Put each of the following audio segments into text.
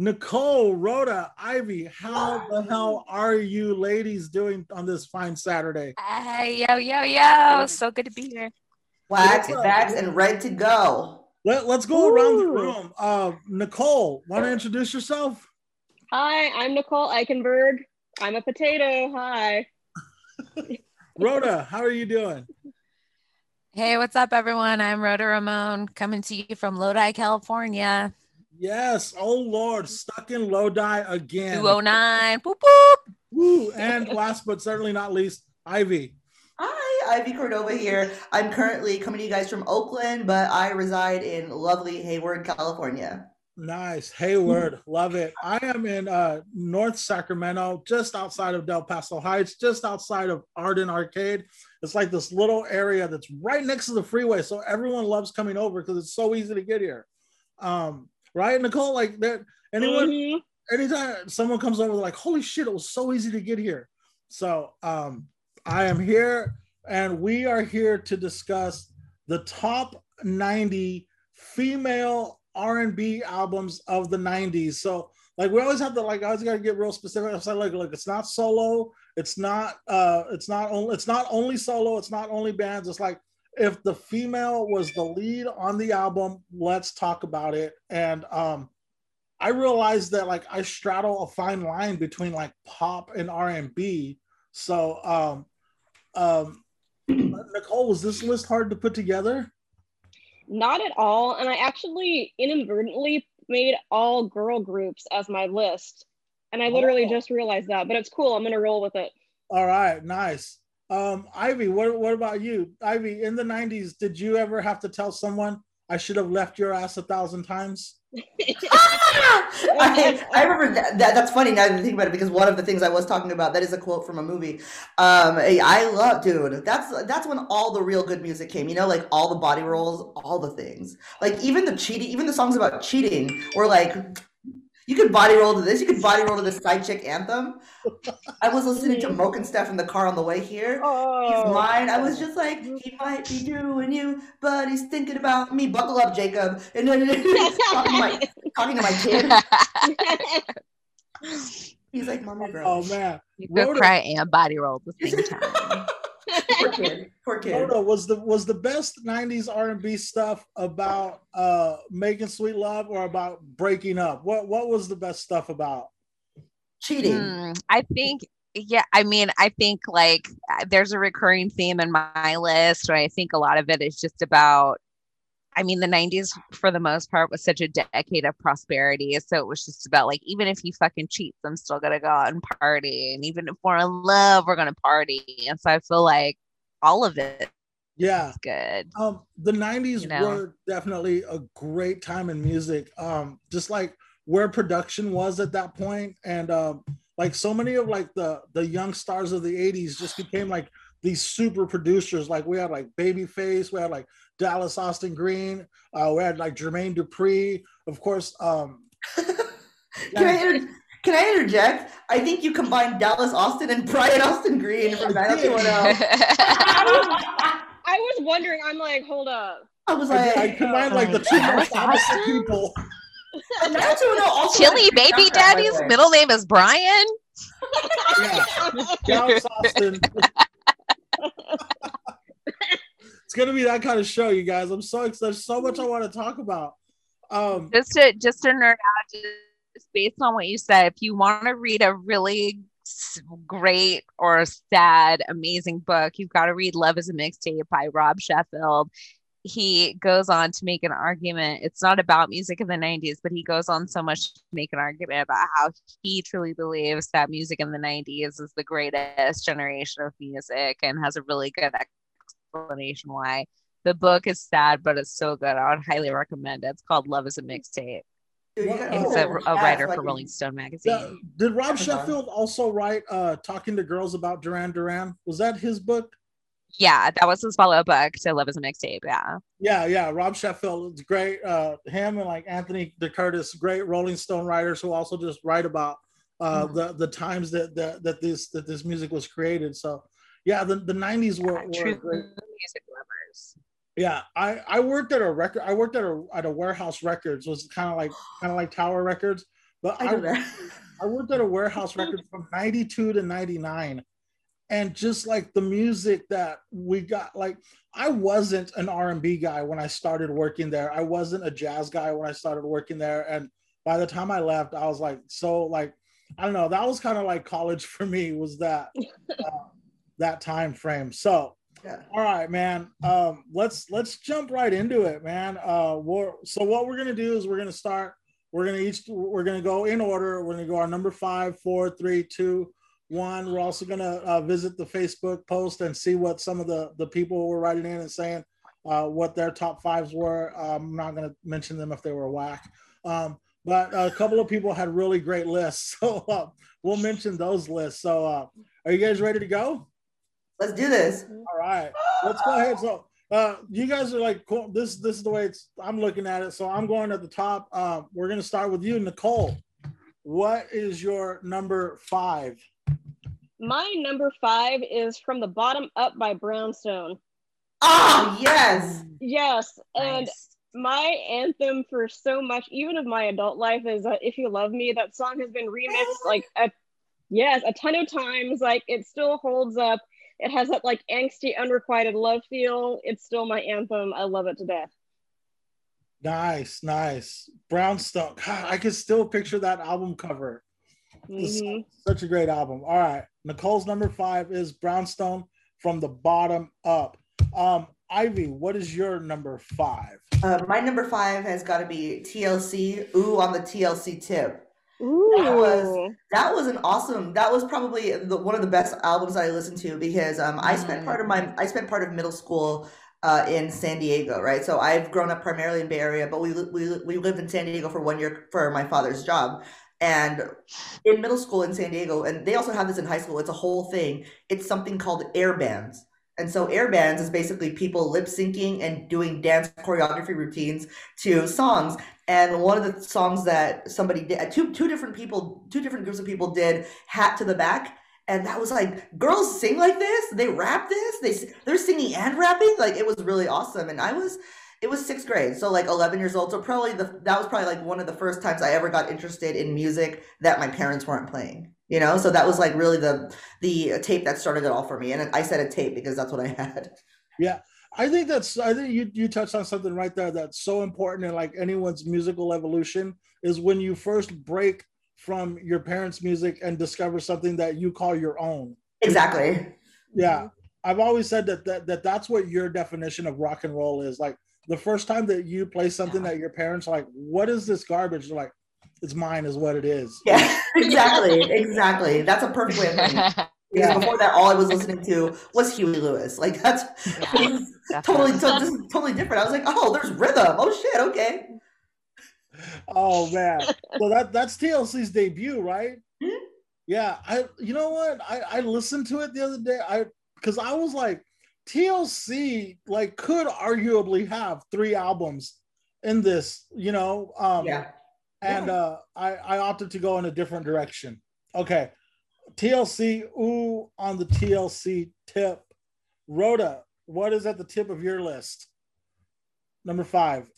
Nicole, Rhoda, Ivy, how the hell are you ladies doing on this fine Saturday? Yo. So good to be here. Wax, vax, and ready to go. Let's go around the room. Nicole, want to introduce yourself? Hi, I'm Nicole Eichenberg. I'm a potato. Hi. Rhoda, how are you doing? Hey, what's up, everyone? I'm Rhoda Ramon, coming to you from Lodi, California. Yes. Oh, Lord. Stuck in Lodi again. 209. Boop, boop. Woo. And last but certainly not least, Ivy. Hi, Ivy Cordova here. I'm currently coming to you guys from Oakland, but I reside in lovely Hayward, California. Nice. Hayward. Love it. I am in North Sacramento, just outside of Del Paso Heights, just outside of Arden Arcade. It's like this little area that's right next to the freeway. So everyone loves coming over because it's so easy to get here. Right, Nicole? Like that, anyone, anytime someone comes over, they're like, holy shit, it was so easy to get here. So I am here, and we are here to discuss the top 90 female R&B albums of the 90s. So like we always have to, like, I always gotta get real specific. I'm like, look, it's not solo, it's not only solo, it's not only bands. It's like, if the female was the lead on the album, let's talk about it. And I realized that, like, I straddle a fine line between like pop and R&B. So Nicole, was this list hard to put together? Not at all. And I actually inadvertently made all girl groups as my list. And I literally just realized that, but it's cool. I'm going to roll with it. All right. Nice. Ivy, what about you? Ivy, in the 90s, did you ever have to tell someone, I should have left your ass 1,000 times? I remember that. That's funny now that I think about it, because one of the things I was talking about, that is a quote from a movie. I love, dude, that's when all the real good music came, you know, like all the body rolls, all the things. Like even the cheating, even the songs about cheating were like, you could body roll to this. You could body roll to the side chick anthem. I was listening to Moke and Steph in the car on the way here. Oh. He's mine. I was just like, he might be doing you, but he's thinking about me. Buckle up, Jacob. And talking to my kid. He's like, mama girl. Oh, man. You could cry and body roll at the same time. Poor kid. Poor kid. Rhoda, was the best 90s R&B stuff about making sweet love or about breaking up? What was the best stuff about? Cheating. I think, yeah, I mean, I think like there's a recurring theme in my list, right? I think a lot of it is just about, I mean, the 90s for the most part was such a decade of prosperity. So it was just about like, even if he fucking cheats, I'm still going to go out and party. And even if we're in love, we're going to party. And so I feel like all of it. Yeah. Is good. The 90s were definitely a great time in music. Just like where production was at that point. And like so many of like the young stars of the 80s just became like these super producers. Like we had like Babyface, we had like Dallas Austin Green, we had like Jermaine Dupri, of course. Can I interject? I think you combined Dallas Austin and Brian Austin Green from 90210. I was wondering, I'm like, hold up. I was like, I combined like the two most opposite people. Chili baby daddy's middle name is Brian. Yeah, Dallas Austin. It's gonna be that kind of show, you guys. I'm so excited. There's so much I want to talk about. Just to nerd out, just based on what you said, if you want to read a really great or sad, amazing book, you've got to read "Love Is a Mixtape" by Rob Sheffield. He goes on to make an argument. It's not about music in the 90s, but he goes on so much to make an argument about how he truly believes that music in the 90s is the greatest generation of music and has a really good explanation why. The book is sad, but it's so good. I would highly recommend it. It's called Love Is a Mixtape. He's a writer for Rolling Stone magazine. Did Rob Sheffield also write Talking to Girls About Duran Duran? Was that his book? Yeah, that was his follow-up book to Love Is a Mixtape. Yeah. Rob Sheffield is great. Him and like Anthony De Curtis, great Rolling Stone writers who also just write about the times that this music was created. So yeah, the 90s were great. Music lovers. Yeah, I worked at a warehouse records was kind of like Tower Records. But I worked at a warehouse record from 92 to 99. And just like the music that we got, like I wasn't an R&B guy when I started working there. I wasn't a jazz guy when I started working there. And by the time I left, I was like, so like, I don't know, that was kind of like college for me, was that, that time frame. So, yeah. All right, man, let's jump right into it, man. So what we're going to do is we're going to go in order. We're going to go our number 5, 4, 3, 2, 1. We're also going to visit the Facebook post and see what some of the people were writing in and saying what their top fives were. I'm not going to mention them if they were whack, but a couple of people had really great lists. So we'll mention those lists. So are you guys ready to go? Let's do this. All right, let's go ahead. So you guys are like, cool. This is the way I'm looking at it. So I'm going at the top. We're going to start with you, Nicole. What is your number 5? My number 5 is From the Bottom Up by Brownstone. Oh, yes. Yes. Nice. And my anthem for so much, even of my adult life, is If You Love Me. That song has been remixed like a ton of times. Like it still holds up. It has that like angsty, unrequited love feel. It's still my anthem. I love it to death. Nice, nice. Brownstone. God, I can still picture that album cover. Mm-hmm. Such a great album. All right, Nicole's number 5 is Brownstone, From the Bottom Up. Ivy, what is your number 5? My number 5 has got to be TLC. Ooh, on the TLC tip. Ooh. That was an awesome. That was probably one of the best albums I listened to, because I spent part of middle school in San Diego, right? So I've grown up primarily in Bay Area, but we lived in San Diego for 1 year for my father's job. And in middle school in San Diego, and they also have this in high school, it's a whole thing. It's something called air bands. And so air bands is basically people lip syncing and doing dance choreography routines to songs. And one of the songs that somebody did, two different groups of people did Hat to the Back. And that was like, girls sing like this? They rap this? They're singing and rapping? Like, it was really awesome. And it was 6th grade, so like 11 years old. So probably that was probably like one of the first times I ever got interested in music that my parents weren't playing, you know? So that was like really the tape that started it all for me. And I said a tape because that's what I had. Yeah, I think you touched on something right there that's so important in like anyone's musical evolution, is when you first break from your parents' music and discover something that you call your own. Exactly. Yeah, I've always said that's what your definition of rock and roll is. Like, the first time that you play something that your parents are like, what is this garbage? They're like, it's mine is what it is. Yeah, exactly. Exactly. That's a perfect way of putting it. Because before that, all I was listening to was Huey Lewis. Like, that's totally different. I was like, oh, there's rhythm. Oh, shit. Okay. Oh, man. Well, that's TLC's debut, right? Mm-hmm. Yeah. You know what? I listened to it the other day. Because I was like, TLC like could arguably have 3 albums in this, you know, I opted to go in a different direction. Okay, TLC, ooh, on the TLC tip. Rhoda, what is at the tip of your list? Number 5.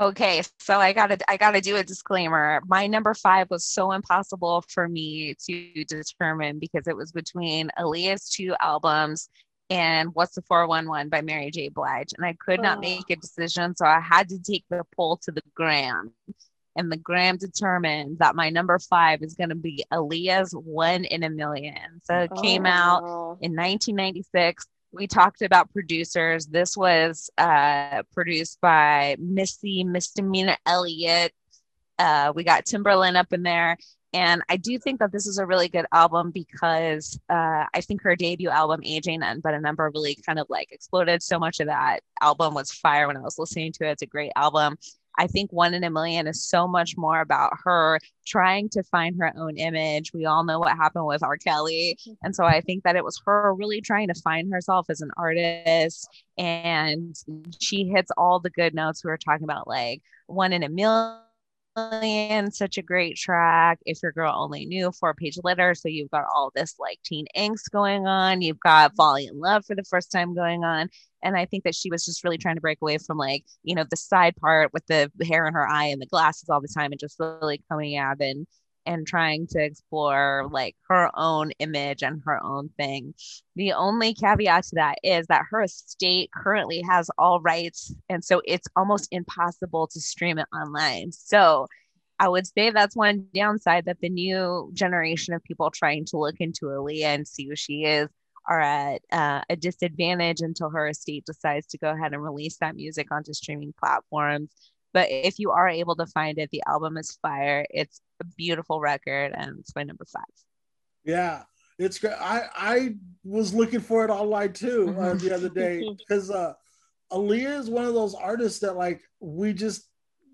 Okay, so I gotta do a disclaimer. My number 5 was so impossible for me to determine, because it was between Aaliyah's 2 albums and What's the 411 by Mary J. Blige. And I could not make a decision, so I had to take the poll to the gram. And the gram determined that my number 5 is going to be Aaliyah's 1 in a Million. So it came out in 1996. We talked about producers. This was produced by Missy, Misdemeanor Elliott. We got Timberland up in there. And I do think that this is a really good album, because I think her debut album, Aging But a Number, really kind of like exploded. So much of that album was fire when I was listening to it. It's a great album. I think 1 in a Million is so much more about her trying to find her own image. We all know what happened with R. Kelly. And so I think that it was her really trying to find herself as an artist. And she hits all the good notes we were talking about, like 1 in a Million. Such a great track. If Your Girl Only Knew, 4-Page Letter. So you've got all this like teen angst going on. You've got Falling in Love for the first time going on. And I think that she was just really trying to break away from, like, you know, the side part with the hair in her eye and the glasses all the time, and just really coming out and and trying to explore like her own image and her own thing. The only caveat to that is that her estate currently has all rights. And so it's almost impossible to stream it online. So I would say that's one downside, that the new generation of people trying to look into Aaliyah and see who she is are at a disadvantage until her estate decides to go ahead and release that music onto streaming platforms. But if you are able to find it, the album is fire. It's a beautiful record, and it's my number 5. Yeah, it's great. I was looking for it online too the other day, because Aaliyah is one of those artists that like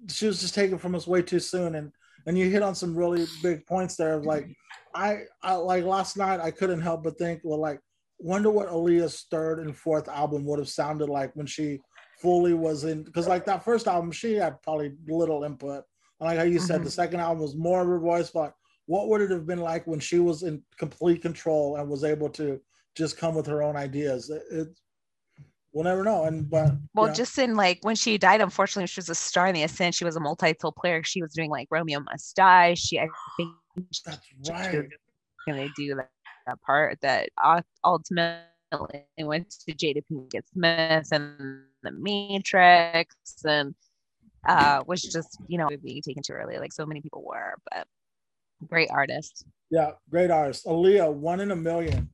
she was just taken from us way too soon, and you hit on some really big points there. Of like I like last night I couldn't help but think, well, like wonder what Aaliyah's 3rd and 4th album would have sounded like when she fully was in, because like that first album she had probably little input, and like how you said the second album was more of her voice, but what would it have been like when she was in complete control and was able to just come with her own ideas? We'll never know. Just in like when she died, unfortunately, she was a star in the Ascent. She was a multi-tool player. She was doing like Romeo Must Die. She was going to do that part that ultimately went to Jada Pinkett Smith and The Matrix, and was just, you know, being taken too early, like so many people were. But great artist. Yeah, great artist. Aaliyah, 1 in a million.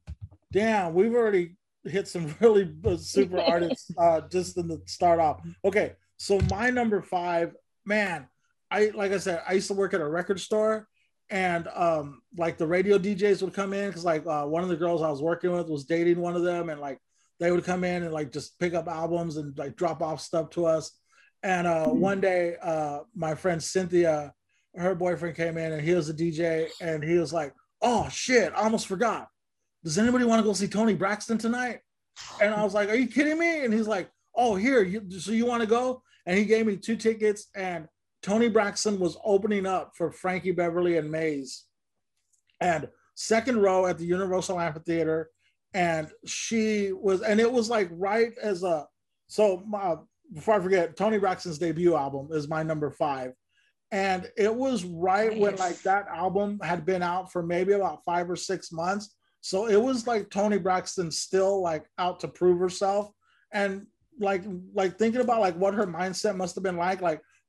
Damn, we've already hit some really super artists just in the start off. Okay, so my number 5, man, I used to work at a record store, and like the radio DJs would come in, because like one of the girls I was working with was dating one of them, and like they would come in and like just pick up albums and like drop off stuff to us. And one day my friend Cynthia, her boyfriend came in, and he was a DJ, and he was like, oh shit, I almost forgot. Does anybody want to go see Toni Braxton tonight? And I was like, are you kidding me? And he's like, oh, here, so you want to go? And he gave me 2 tickets, and Toni Braxton was opening up for Frankie Beverly and Maze, and second row at the Universal Amphitheater. And it was like right as before I forget, Toni Braxton's debut album is my number 5. And it was right when like that album had been out for maybe about 5 or 6 months. So it was like Toni Braxton still like out to prove herself, and like thinking about like what her mindset must have been like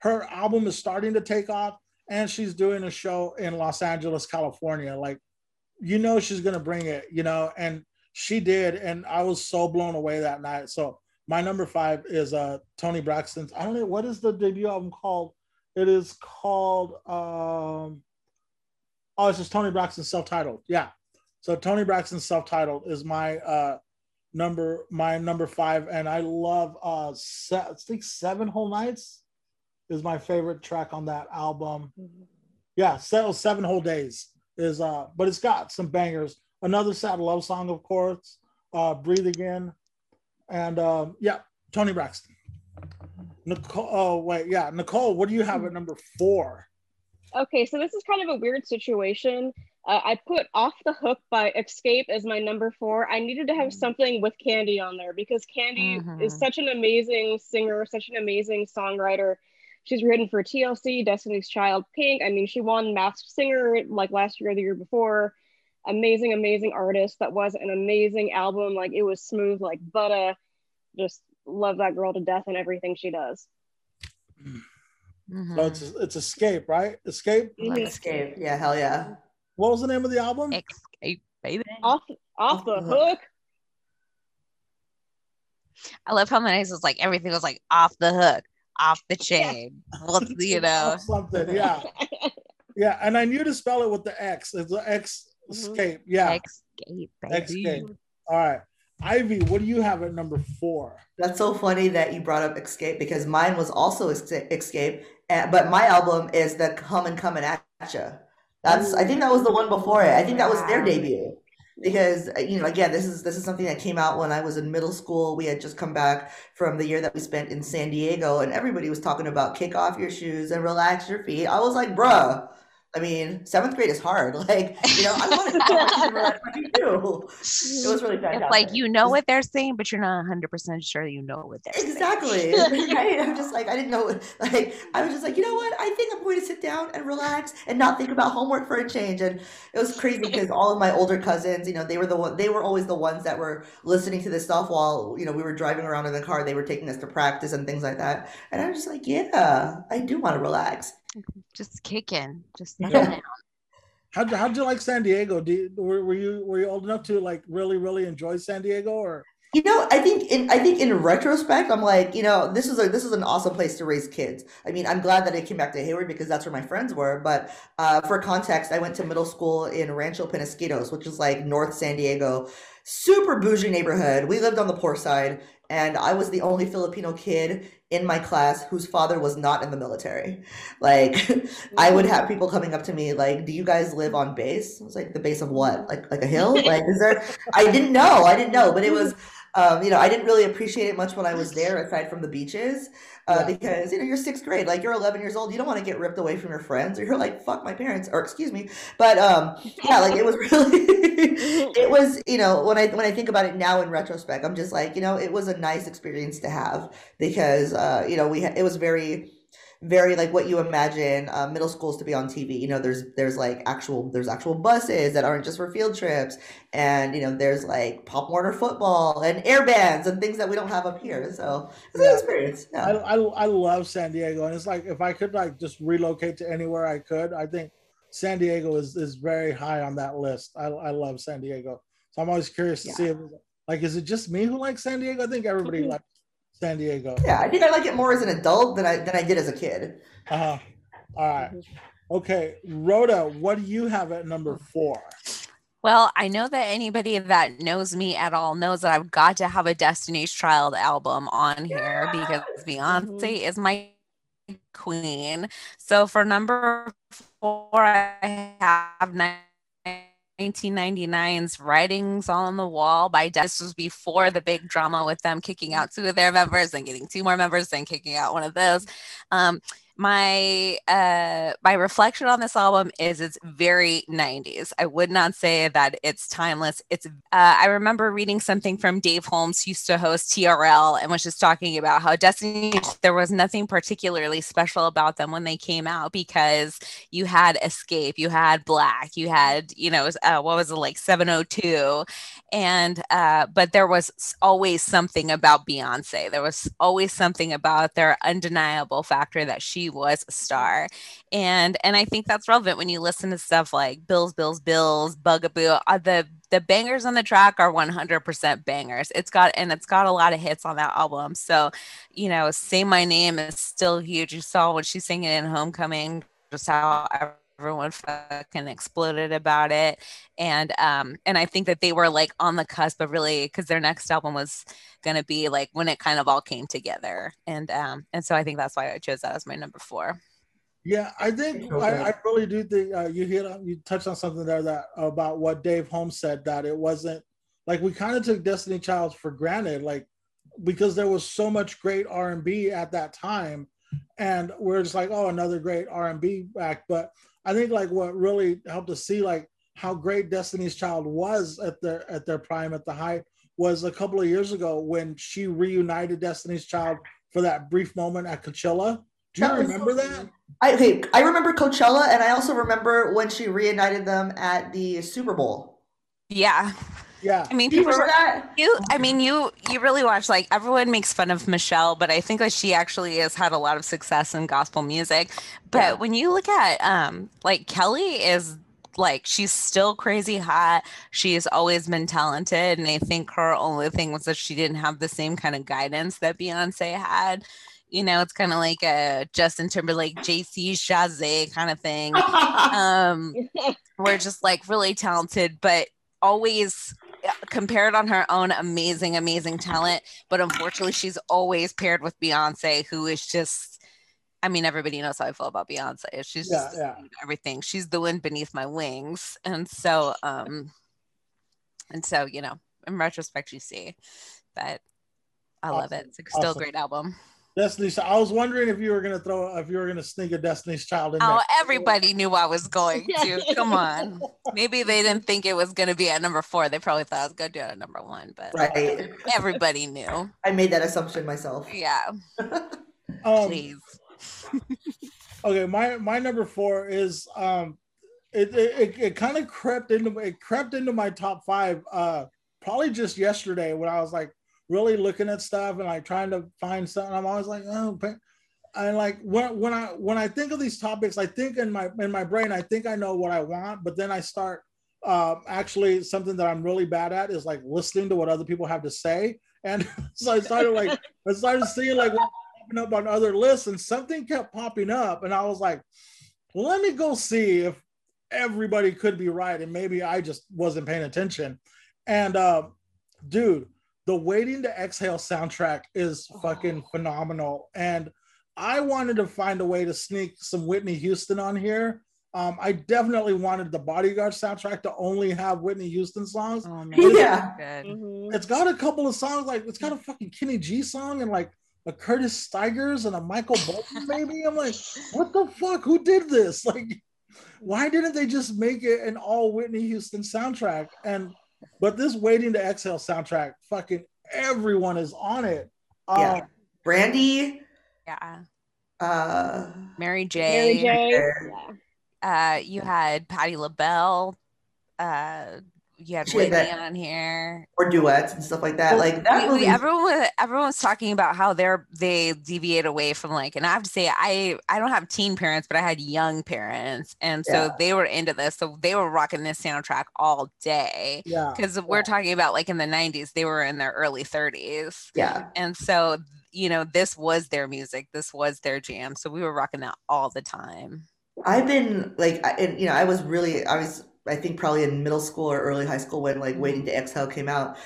her album is starting to take off, and she's doing a show in Los Angeles, California. Like, you know, she's going to bring it, you know, and she did. And I was so blown away that night. So my number 5 is Toni Braxton's, I don't know, what is the debut album called? It is called, it's just Toni Braxton's self-titled. Yeah. So Toni Braxton's self-titled is my number 5, and I love I think 7 Whole Nights is my favorite track on that album. Yeah, 7 Whole Days is, but it's got some bangers. Another Sad Love Song, of course, Breathe Again, and Toni Braxton. Nicole, what do you have at number 4? Okay, so this is kind of a weird situation. I put Off the Hook by Xscape as my number 4. I needed to have something with Candy on there, because Candy is such an amazing singer, such an amazing songwriter. She's written for TLC, Destiny's Child, Pink. I mean, she won Masked Singer like last year or the year before. Amazing, amazing artist. That was an amazing album. Like, it was smooth like butter. Just love that girl to death and everything she does. So it's Xscape, right? Xscape? Xscape. Yeah, hell yeah. What was the name of the album? Xscape, baby. Off the Hook. I love how nice was like everything was like off the hook, off the chain. What's you know? Something, yeah. Yeah, and I knew to spell it with the X. It's Xscape, yeah. Xscape, baby. Xscape. All right. Ivy, what do you have at number 4? That's so funny that you brought up Xscape, because mine was also Xscape, but my album is the Come and Coming At Ya. I think that was the one before it. I think that was their debut, because, you know, again, this is something that came out when I was in middle school. We had just come back from the year that we spent in San Diego, and everybody was talking about kick off your shoes and relax your feet. I was like, bruh, I mean, seventh grade is hard. Like, you know, I wanted to know what you do. It was really fantastic. It's like, you know what they're saying, but you're not 100% sure you know what they're saying. Exactly. Right? I'm just like, I didn't know. Like, I was just like, you know what? I think I'm going to sit down and relax and not think about homework for a change. And it was crazy because all of my older cousins, you know, they were always the ones that were listening to this stuff while, you know, we were driving around in the car. They were taking us to practice and things like that. And I was just like, yeah, I do want to relax. Just kicking, just down. Yeah. How'd you like San Diego? Were you old enough to like really enjoy San Diego? Or, you know, I think in retrospect, I'm like, you know, this is an awesome place to raise kids. I mean, I'm glad that I came back to Hayward because that's where my friends were. But for context, I went to middle school in Rancho Penasquitos, which is like North San Diego, super bougie neighborhood. We lived on the poor side, and I was the only Filipino kid in my class whose father was not in the military. Like, I would have people coming up to me like, do you guys live on base? I was like, the base of what? Like a hill? Like, is there? I didn't know, but it was, you know, I didn't really appreciate it much when I was there aside from the beaches because, you know, you're sixth grade, like you're 11 years old. You don't want to get ripped away from your friends or you're like, fuck my parents, or excuse me. But yeah, like it was really, it was, you know, when I think about it now in retrospect, I'm just like, you know, it was a nice experience to have because, you know, it was very, very like what you imagine middle schools to be on TV. You know, there's actual buses that aren't just for field trips, and you know, there's like Pop Warner football and air bands and things that we don't have up here. So it's an experience. Yeah. I love San Diego, and it's like if I could like just relocate to anywhere I could, I think San Diego is very high on that list. I love San Diego, so I'm always curious to see if, like, is it just me who likes San Diego? I think everybody likes San Diego. Yeah, I think I like it more as an adult than I did as a kid. Uh-huh. All right. Okay, Rhoda, what do you have at number 4? Well, I know that anybody that knows me at all knows that I've got to have a Destiny's Child album on here because Beyonce is my queen. So for number 4, I have 1999's Writings on the Wall by Destiny's. This was before the big drama with them kicking out 2 of their members and getting 2 more members and kicking out one of those. My reflection on this album is it's very 90s. I would not say that it's timeless. It's I remember reading something from Dave Holmes, who used to host TRL, and was just talking about how Destiny, there was nothing particularly special about them when they came out because you had Xscape, you had Black, you had, you know, what was it, like 702, and but there was always something about Beyonce. There was always something about their undeniable factor that she was a star, and I think that's relevant when you listen to stuff like Bills, Bills, Bills, Bugaboo. The bangers on the track are 100% bangers. It's got a lot of hits on that album. So, you know, Say My Name is still huge. You saw when she's singing in Homecoming, just how everyone fucking exploded about it. And I think that they were like on the cusp of really, because their next album was gonna be like when it kind of all came together. And so I think that's why I chose that as my number 4. Yeah, I think I really do think you touched on something there that about what Dave Holmes said, that it wasn't like we kind of took Destiny Child for granted, like because there was so much great R&B at that time, and we're just like, oh, another great R&B act. But I think like what really helped us see like how great Destiny's Child was at their prime, at the height, was a couple of years ago when she reunited Destiny's Child for that brief moment at Coachella. Do you remember that? I remember Coachella, and I also remember when she reunited them at the Super Bowl. Yeah. Yeah, I mean, people were that. You really watch, like, everyone makes fun of Michelle, but I think that she actually has had a lot of success in gospel music. But when you look at like Kelly is like, she's still crazy hot. She's always been talented. And I think her only thing was that she didn't have the same kind of guidance that Beyonce had. You know, it's kind of like a Justin Timberlake, JC Chazé kind of thing. We're just like really talented, but always compared on her own amazing talent, but unfortunately she's always paired with Beyonce, who is just, I mean, everybody knows how I feel about Beyonce. She's just everything. She's the wind beneath my wings. And so you know, in retrospect you see that I love it. It's like still a great album. Destiny's. I was wondering if you were gonna sneak a Destiny's Child in there. Oh, everybody knew I was going to. Come on. Maybe they didn't think it was gonna be at number 4. They probably thought I was gonna do it at number 1, but right. Everybody knew. I made that assumption myself. Yeah. Please. Okay, my number 4 is it kind of crept into my top 5 probably just yesterday when I was like really looking at stuff and like trying to find something. I'm always like, oh, and like when I think of these topics, I think in my brain, I think I know what I want, but then I start actually something that I'm really bad at is like listening to what other people have to say. And so I started seeing like what popping up on other lists, and something kept popping up, and I was like, well, let me go see if everybody could be right, and maybe I just wasn't paying attention. And dude, the Waiting to Exhale soundtrack is fucking phenomenal. And I wanted to find a way to sneak some Whitney Houston on here. I definitely wanted the Bodyguard soundtrack to only have Whitney Houston songs. Oh, yeah. It's got a couple of songs, like it's got a fucking Kenny G song and like a Curtis Stigers and a Michael Bolton maybe. I'm like, what the fuck? Who did this? Like, why didn't they just make it an all Whitney Houston soundtrack? But this Waiting to Exhale soundtrack, fucking everyone is on it. Yeah. Brandy. Yeah. Mary J. Yeah. You had Patti LaBelle. You had Whitney on here. Or duets and stuff like that. Well, like that movie. Everyone's talking about how they deviate away from like, and I have to say, I don't have teen parents, but I had young parents. And so they were into this. So they were rocking this soundtrack all day. Yeah. Because we're talking about like in the 90s, they were in their early 30s. Yeah. And so, you know, this was their music. This was their jam. So we were rocking that all the time. I've been like, I think probably in middle school or early high school when like Waiting to Exhale came out.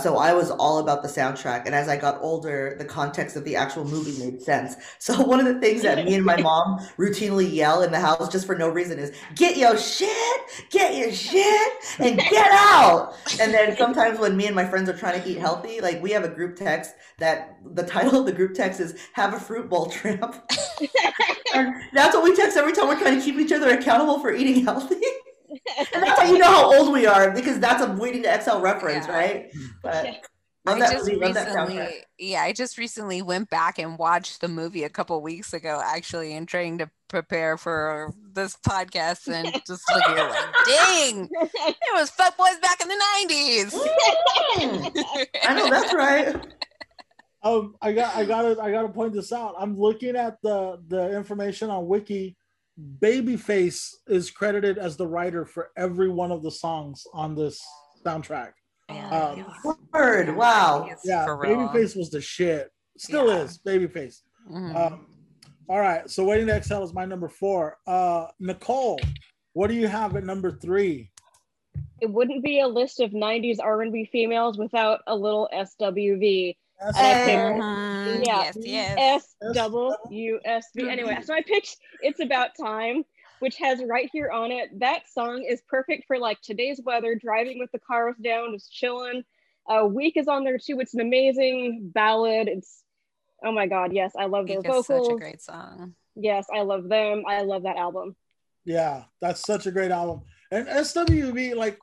So I was all about the soundtrack. And as I got older, the context of the actual movie made sense. So one of the things that me and my mom routinely yell in the house just for no reason is get your shit and get out. And then sometimes when me and my friends are trying to eat healthy, like we have a group text that the title of the group text is Have a Fruit Bowl Tramp. That's what we text every time we're trying to keep each other accountable for eating healthy. And that's how you know how old we are, because that's a Waiting to Exhale reference, right? But I just recently went back and watched the movie a couple weeks ago, actually, and trying to prepare for this podcast and just looking at like, dang, it was fuckboys back in the 90s. I know that's right. I gotta point this out. I'm looking at the information on Wiki. Babyface is credited as the writer for every one of the songs on this soundtrack. Word! Wow. Yeah, Babyface was the shit. Still is Babyface. Mm-hmm. All right. So Waiting to Exhale is my number 4. Nicole, what do you have at number 3? It wouldn't be a list of 90s R&B females without a little SWV. SWV. Anyway, so I picked It's About Time, which has Right Here on it. That song is perfect for like today's weather, driving with the cars down, just chilling. Week is on there too. It's an amazing ballad. It's, oh my god, yes, I love their vocals. It's such a great song. Yes, I love them. I love that album. Yeah, that's such a great album. And SWV, like,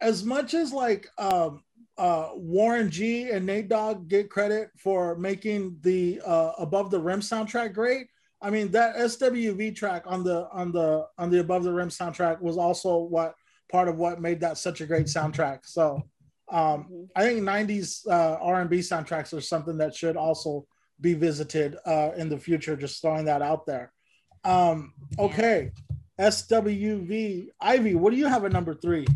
as much as like Warren G and Nate Dogg get credit for making the Above the Rim soundtrack great. I mean, that SWV track on the Above the Rim soundtrack was also part of what made that such a great soundtrack. So I think 90s R&B soundtracks are something that should also be visited in the future, just throwing that out there. Okay, SWV. Ivy, what do you have at number 3?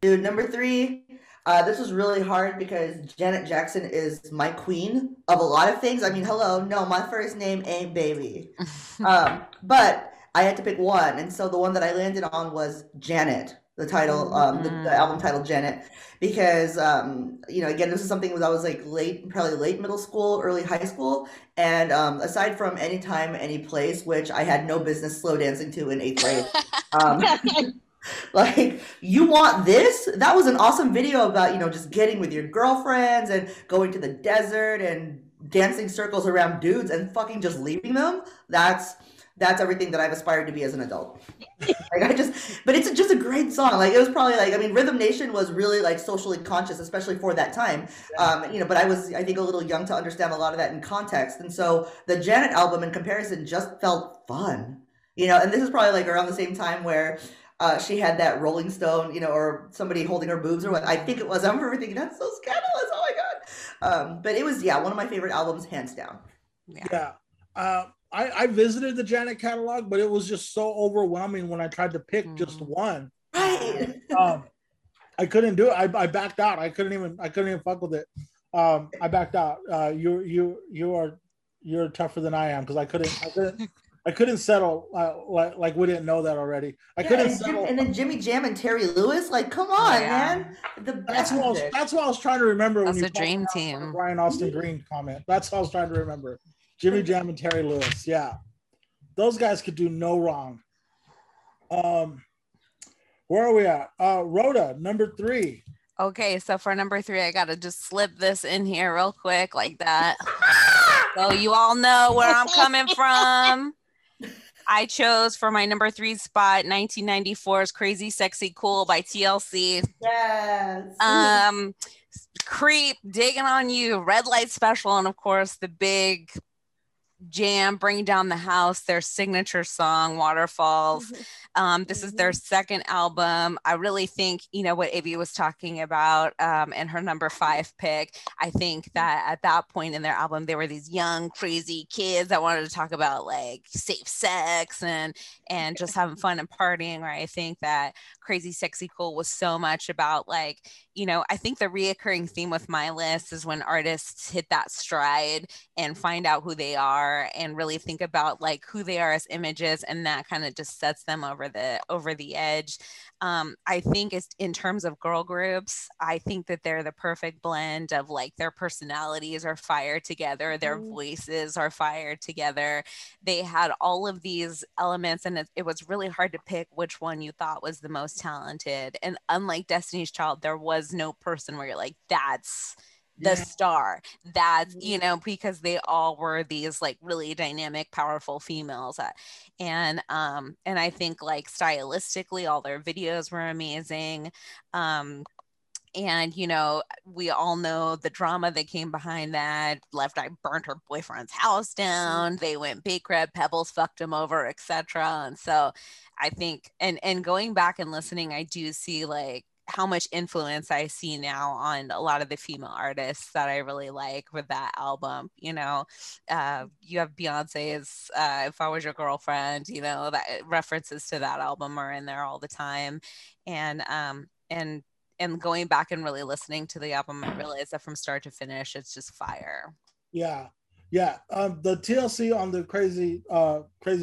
Dude, number 3. This was really hard because Janet Jackson is my queen of a lot of things. I mean, hello, no, my first name ain't Baby. But I had to pick one. And so the one that I landed on was Janet, the title, the album title Janet, because, you know, again, this is something that I was like probably late middle school, early high school. And aside from Any Time, Any Place, which I had no business slow dancing to in 8th grade. Like, you want this? That was an awesome video about, you know, just getting with your girlfriends and going to the desert and dancing circles around dudes and fucking just leaving them, that's everything that I've aspired to be as an adult. But it's just a great song. Like, it was probably like, I mean, Rhythm Nation was really like socially conscious, especially for that time. You know, but I was, I think, a little young to understand a lot of that in context. And so the Janet album in comparison just felt fun, you know, and this is probably like around the same time where she had that Rolling Stone, you know, or somebody holding her boobs or what. I think it was, I remember thinking, that's so scandalous. Oh my God. But it was, yeah, one of my favorite albums, hands down. Yeah. I visited the Janet catalog, but it was just so overwhelming when I tried to pick just one. Right. I couldn't do it. I backed out. I couldn't even fuck with it. I backed out. You're tougher than I am, because I couldn't settle. Like we didn't know that already. I couldn't settle. And then Jimmy Jam and Terry Lewis. Like, come on, man. That's what I was trying to remember. That's a dream team. Brian Austin Green comment. That's what I was trying to remember. Jimmy Jam and Terry Lewis, yeah. Those guys could do no wrong. Where are we at? Rhoda, number three. Okay, so for number three, I gotta just slip this in here real quick like that. So you all know where I'm coming from. I chose for my number three spot 1994's Crazy Sexy Cool by TLC. Yes. Creep, Digging on You, Red Light Special, and of course the big jam, Bring Down the House, their signature song, Waterfalls. This is their second album. I really think, you know, what Ivy was talking about in her number five pick, I think that at that point in their album, they were these young, crazy kids that wanted to talk about like safe sex and just having fun and partying, right? I think that Crazy Sexy Cool was so much about like, you know, I think the reoccurring theme with my list is when artists hit that stride and find out who they are and really think about like who they are as images, and that kind of just sets them over the edge. I think it's in terms of girl groups, I think that they're the perfect blend of like their personalities are fired together, their voices are fired together. They had all of these elements, and it was really hard to pick which one you thought was the most talented. And unlike Destiny's Child, there was no person where you're like, that's the star, that's, you know, because they all were these like really dynamic, powerful females. And I think like stylistically, all their videos were amazing. And, you know, we all know the drama that came behind that. Left Eye burned her boyfriend's house down. They went bankrupt. Pebbles fucked him over, etc. And so I think, and going back and listening, I do see like how much influence I see now on a lot of the female artists that I really like with that album. You know, you have Beyonce's If I Was Your Girlfriend, you know, that references to that album are in there all the time. And going back and really listening to the album, I realized that from start to finish, it's just fire. Yeah. Yeah. The TLC on the Crazy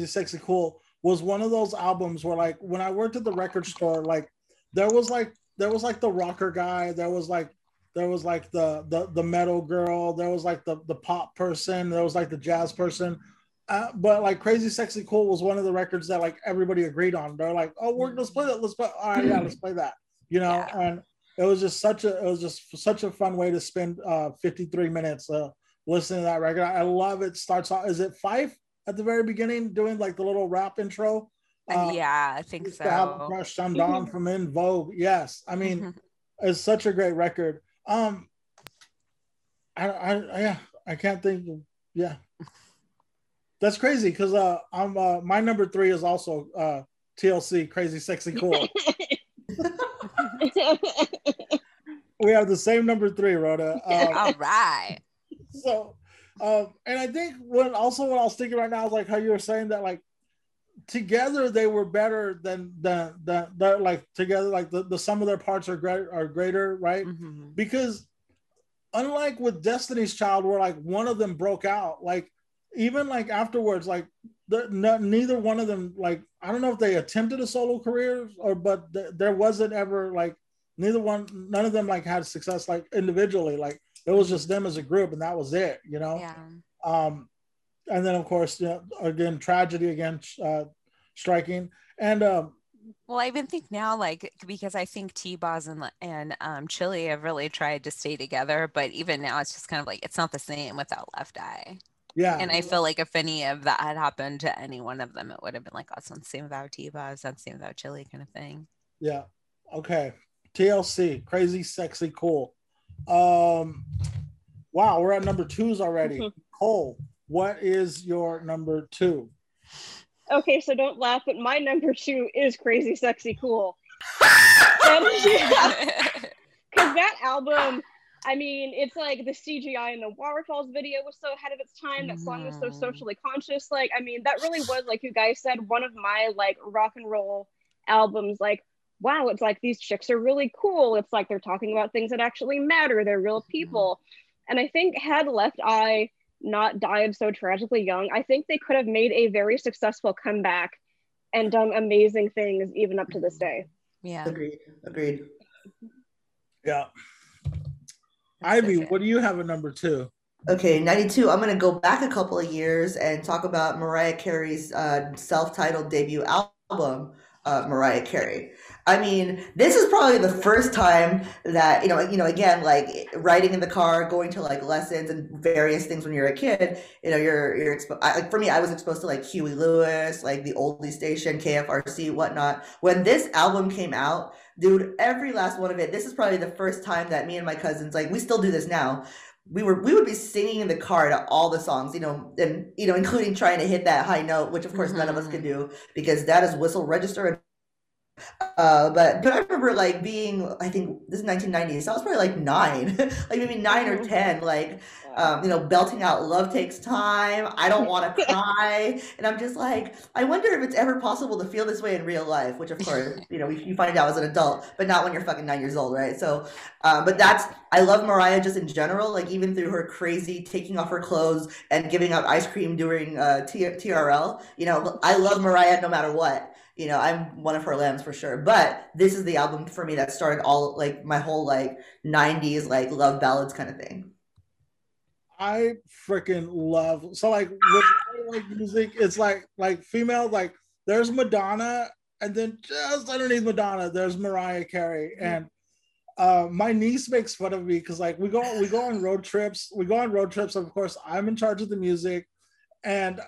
Sexy Cool was one of those albums where, like, when I worked at the record store, like there was like the rocker guy, there was like the metal girl, there was like the pop person, there was like the jazz person, but like Crazy Sexy Cool was one of the records that like everybody agreed on. They're like, oh, let's play that, you know. And it was just such a fun way to spend 53 minutes listening to that record. I love it. Starts off, is it Fife at the very beginning doing like the little rap intro? Yeah, I think so. I'm Don from In Vogue. Yes, I mean, it's such a great record. I can't think. Yeah, that's crazy because I'm my number three is also TLC, Crazy Sexy Cool. We have the same number three, Rhoda. All right. So, and I think what I was thinking right now is like how you were saying that like, together they were better than like together, like the sum of their parts are greater, right? Because unlike with Destiny's Child where like one of them broke out, like even like afterwards, like neither one of them, like I don't know if they attempted a solo career or, but there wasn't ever like none of them like had success like individually. Like it was just them as a group and that was it, you know. And then, of course, you know, again, tragedy striking. And Well, I even think now, like, because I think T-Boz and Chili have really tried to stay together, but even now it's just kind of like, it's not the same without Left Eye. Yeah. And I feel like if any of that had happened to any one of them, it would have been like, oh, it's not the same without T-Boz, it's not the same without Chili kind of thing. Yeah. Okay. TLC, Crazy, Sexy, Cool. Wow, we're at number twos already. Nicole, what is your number two? Okay, so don't laugh, but my number two is Crazy, Sexy, Cool. Because that album, I mean, it's like the CGI in the Waterfalls video was so ahead of its time. That song was so socially conscious. Like, I mean, that really was, like you guys said, one of my, like, rock and roll albums. Like, wow, it's like these chicks are really cool. It's like they're talking about things that actually matter. They're real people. And I think had Left Eye not died so tragically young, I think they could have made a very successful comeback and done amazing things even up to this day. Yeah. Agreed. Yeah. That's Ivy, what do you have at number two? Okay, 92. I'm going to go back a couple of years and talk about Mariah Carey's self-titled debut album, Mariah Carey. I mean, this is probably the first time that, you know, again, like riding in the car, going to like lessons and various things when you're a kid, you know, you're like, for me, I was exposed to like Huey Lewis, like the oldie station, KFRC, whatnot. When this album came out, dude, every last one of it, this is probably the first time that me and my cousins, like we still do this now. We would be singing in the car to all the songs, you know, and, you know, including trying to hit that high note, which of course none of us can do because that is whistle register. And but I remember like being, I think this is 1990, so I was probably like 9, like maybe 9 or 10, like, you know, belting out Love Takes Time, I Don't Want to Cry. And I'm just like, I wonder if it's ever possible to feel this way in real life, which of course, you know, you find out as an adult, but not when you're fucking 9 years old. Right. So, but I love Mariah just in general, like even through her crazy taking off her clothes and giving out ice cream during TRL, you know, I love Mariah no matter what. You know, I'm one of her lambs for sure, but this is the album for me that started all like my whole like 90s like love ballads kind of thing. I freaking love, so like with like music, it's like female, like there's Madonna, and then just underneath Madonna there's Mariah Carey. And my niece makes fun of me because like we go on road trips, of course I'm in charge of the music, and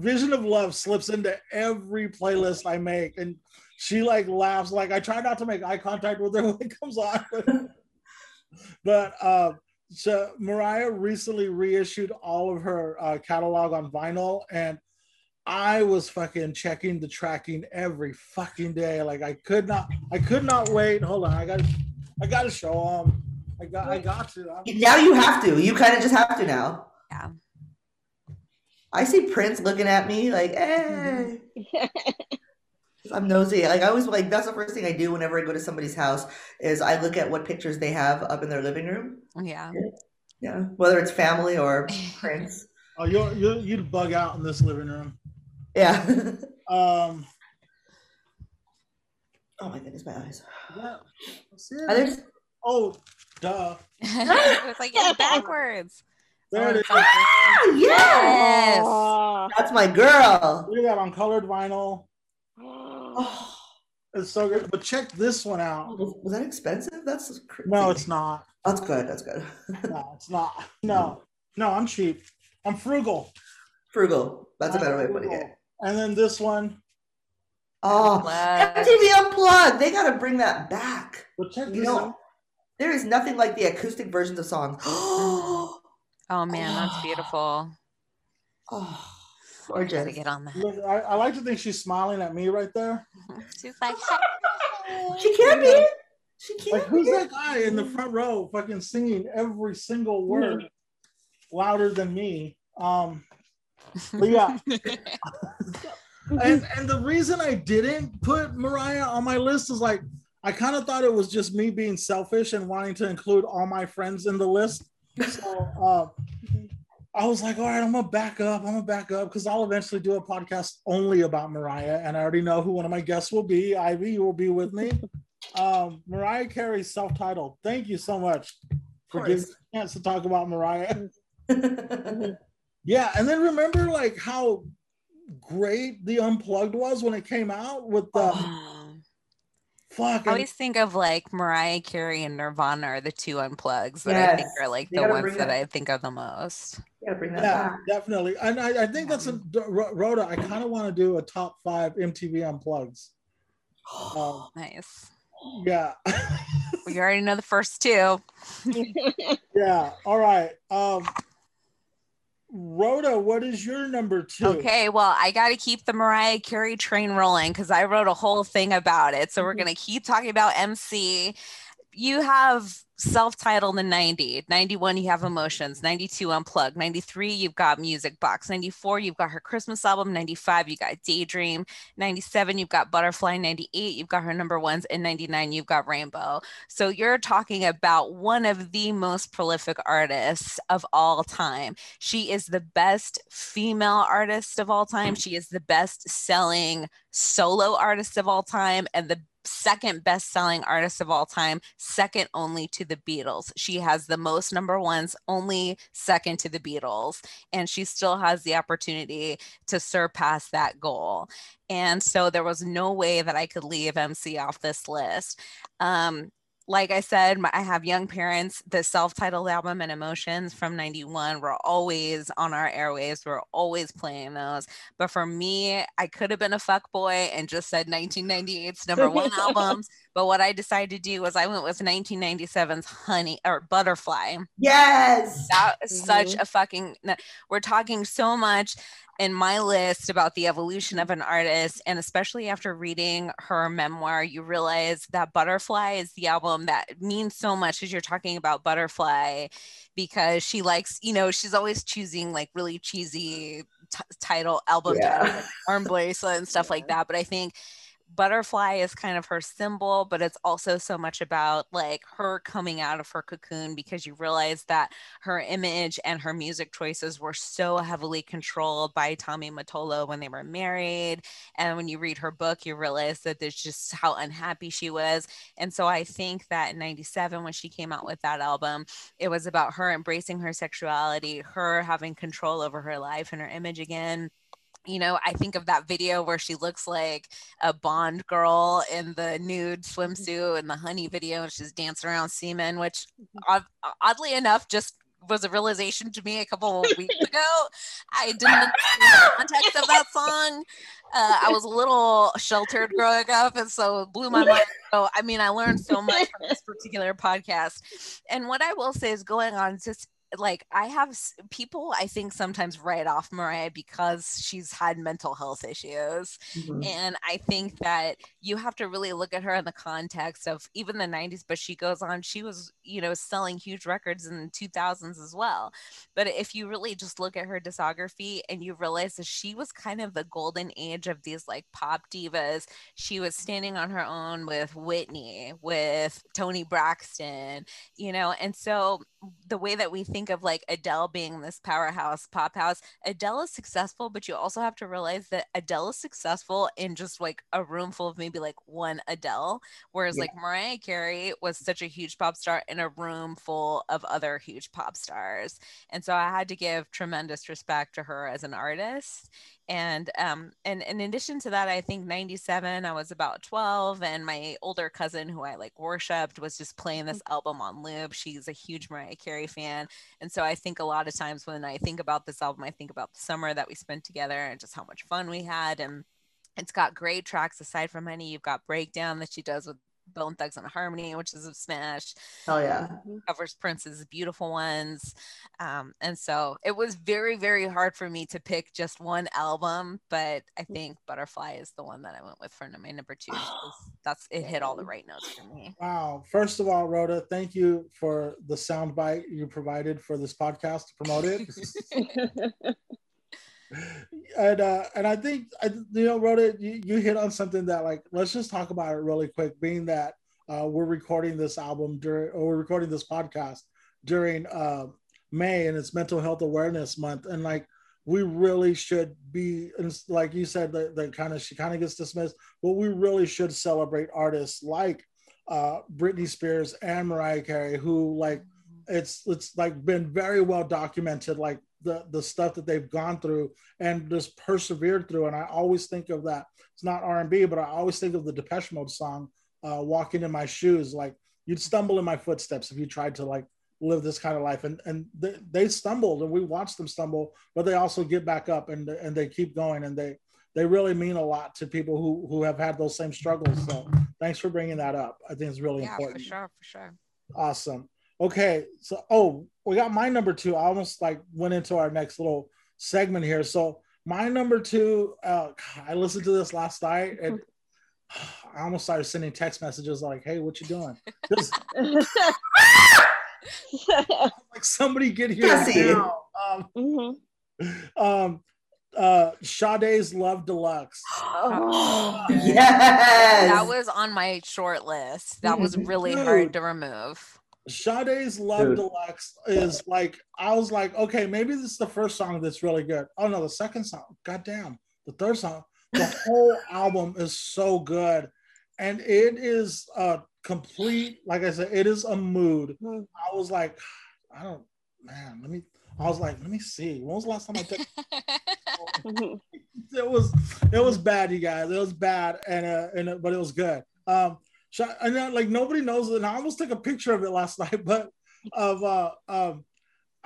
Vision of Love slips into every playlist I make, and she like laughs. Like I try not to make eye contact with her when it comes on. But so Mariah recently reissued all of her catalog on vinyl, and I was fucking checking the tracking every fucking day. Like I could not wait. Hold on, I gotta show them. I got to. Now you have to. You kind of just have to now. Yeah. I see Prince looking at me like, hey. I'm nosy. Like I always like, that's the first thing I do whenever I go to somebody's house is I look at what pictures they have up in their living room. Yeah. Yeah. Whether it's family or Prince. Oh, you'd bug out in this living room. Yeah. Oh my goodness, my eyes. Yeah. Oh, duh. It's like backwards. There it is. Ah, yes! Oh. That's my girl. Look at that on colored vinyl. Oh. It's so good. But check this one out. Was that expensive? That's crazy. No, it's not. That's good. That's good. No, it's not. No, I'm cheap. I'm frugal. Frugal. That's a better way to put it. And then this one. Oh, MTV Unplugged. They got to bring that back. But check this out. There is nothing like the acoustic versions of songs. Oh. Oh man, that's beautiful. Oh, gorgeous. To get on that. Look, I like to think she's smiling at me right there. She's like, hey. She can't be. She can't. Like, who's that guy in the front row, fucking singing every single word louder than me? But yeah. and the reason I didn't put Mariah on my list is like I kind of thought it was just me being selfish and wanting to include all my friends in the list. So I was like, all right, I'm gonna back up because I'll eventually do a podcast only about Mariah, and I already know who one of my guests will be. Ivy, you will be with me. Mariah Carey's self-titled. Thank you so much for giving me a chance to talk about Mariah. Yeah, and then remember like how great the Unplugged was when it came out with the I always think of like Mariah Carey and Nirvana are the two Unplugs that I think are like the ones that I think of the most. Yeah, definitely. And I think that's a, Rhoda, I kind of want to do a top five MTV Unplugs. Nice. Yeah. We already know the first two. Yeah. All right. Rhoda, what is your number two? Okay, well, I got to keep the Mariah Carey train rolling because I wrote a whole thing about it. So we're going to keep talking about MC. You have self-titled in 90. 91, you have Emotions. 92, Unplugged. 93, you've got Music Box. 94, you've got her Christmas album. 95, you got Daydream. 97, you've got Butterfly. 98, you've got her number ones. And 99, you've got Rainbow. So you're talking about one of the most prolific artists of all time. She is the best female artist of all time. She is the best selling solo artist of all time and the second best-selling artist of all time, second only to the Beatles. She has the most number ones, only second to the Beatles, and she still has the opportunity to surpass that goal. And so there was no way that I could leave MC off this list. Like I said, I have Young Parents, the self-titled album, and Emotions from 91 were always on our airwaves. We're always playing those. But for me, I could have been a fuckboy and just said 1998's number one albums. But what I decided to do was I went with 1997's Honey or Butterfly. Yes. That is such a fucking, we're talking so much in my list about the evolution of an artist, and especially after reading her memoir, you realize that Butterfly is the album that means so much as you're talking about Butterfly, because she likes, you know, she's always choosing like really cheesy album titles, like Arm Bracelet and stuff like that. But I think Butterfly is kind of her symbol, but it's also so much about like her coming out of her cocoon, because you realize that her image and her music choices were so heavily controlled by Tommy Mottola when they were married. And when you read her book, you realize that there's just how unhappy she was. And so I think that in 97, when she came out with that album, it was about her embracing her sexuality, her having control over her life and her image again. You know, I think of that video where she looks like a Bond girl in the nude swimsuit in the Honey video, and she's dancing around semen, which oddly enough just was a realization to me a couple of weeks ago. I didn't understand the context of that song. I was a little sheltered growing up, and so it blew my mind. So, I mean, I learned so much from this particular podcast. And what I will say is going on just like I have people I think sometimes write off Mariah because she's had mental health issues. And I think that you have to really look at her in the context of even the 90s, but she goes on, she was, you know, selling huge records in the 2000s as well. But if you really just look at her discography and you realize that she was kind of the golden age of these like pop divas, she was standing on her own with Whitney, with Toni Braxton, you know, and so the way that we think of like Adele being this powerhouse pop house, Adele is successful, but you also have to realize that Adele is successful in just like a room full of maybe like one Adele, whereas like Mariah Carey was such a huge pop star in a room full of other huge pop stars. And so I had to give tremendous respect to her as an artist. And in addition to that, I think 97, I was about 12, and my older cousin who I like worshipped was just playing this album on loop. She's a huge Mariah Carey fan. And so I think a lot of times when I think about this album, I think about the summer that we spent together and just how much fun we had. And it's got great tracks aside from Honey. You've got Breakdown that she does with Bone Thugs and Harmony, which is a smash. Covers Prince's Beautiful Ones. And so it was very, very hard for me to pick just one album, but I think Butterfly is the one that I went with for my number two. That's it, hit all the right notes for me. Wow. First of all, Rhoda, thank you for the soundbite you provided for this podcast to promote it. And I think, you know, Rhoda, you hit on something that, like, let's just talk about it really quick, being that we're recording this album we're recording this podcast during May, and it's Mental Health Awareness Month. And like, we really should be, like you said, that kind of, she kind of gets dismissed, but we really should celebrate artists like Britney Spears and Mariah Carey, who like, it's like been very well documented, like the stuff that they've gone through and just persevered through. And I always think of that. It's not R&B, but I always think of the Depeche Mode song, Walking in My Shoes. Like, you'd stumble in my footsteps if you tried to like live this kind of life. And they stumbled, and we watched them stumble, but they also get back up and they keep going. And they really mean a lot to people who have had those same struggles. So thanks for bringing that up. I think it's really important. Yeah, for sure. Awesome. Okay, so, we got my number two. I almost like went into our next little segment here. So my number two, I listened to this last night, and I almost started sending text messages like, hey, what you doing? Like, somebody get here now. Sade's Love Deluxe. Yes! That was on my short list. That was really hard to remove. Sade's Love Deluxe is like, I was like, okay, maybe this is the first song that's really good. Oh no, the second song, goddamn, the third song, the whole album is so good. And it is a complete, like I said, it is a mood. I was like, let me see. When was the last time I took it was bad, you guys. It was bad, and but it was good. And then, like, nobody knows it, and I almost took a picture of it last night, but I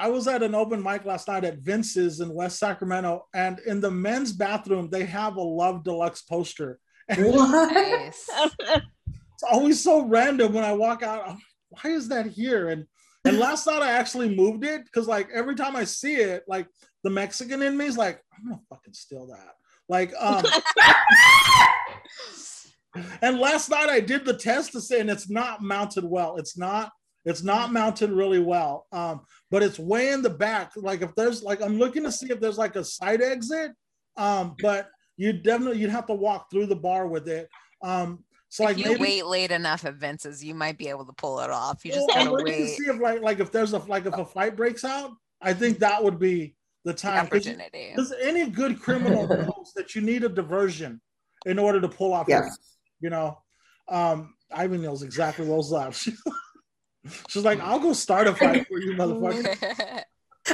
was at an open mic last night at Vince's in West Sacramento, and in the men's bathroom, they have a Love Deluxe poster. Nice. It's always so random when I walk out. I'm like, why is that here? And last night I actually moved it, because like every time I see it, like the Mexican in me is like, I'm gonna fucking steal that. Like, and last night I did the test to say, and it's not mounted well. It's not mounted really well. But it's way in the back. Like, if there's like, I'm looking to see if there's like a side exit. But you'd have to walk through the bar with it. So like, if you wait late enough at Vince's, you might be able to pull it off. You just gotta wait to see if like if there's if a fight breaks out. I think that would be the time. The opportunity. Because any good criminal knows that you need a diversion in order to pull off. Yes. You know, Ivy knows exactly what was left. She's like, I'll go start a fight for you, motherfucker.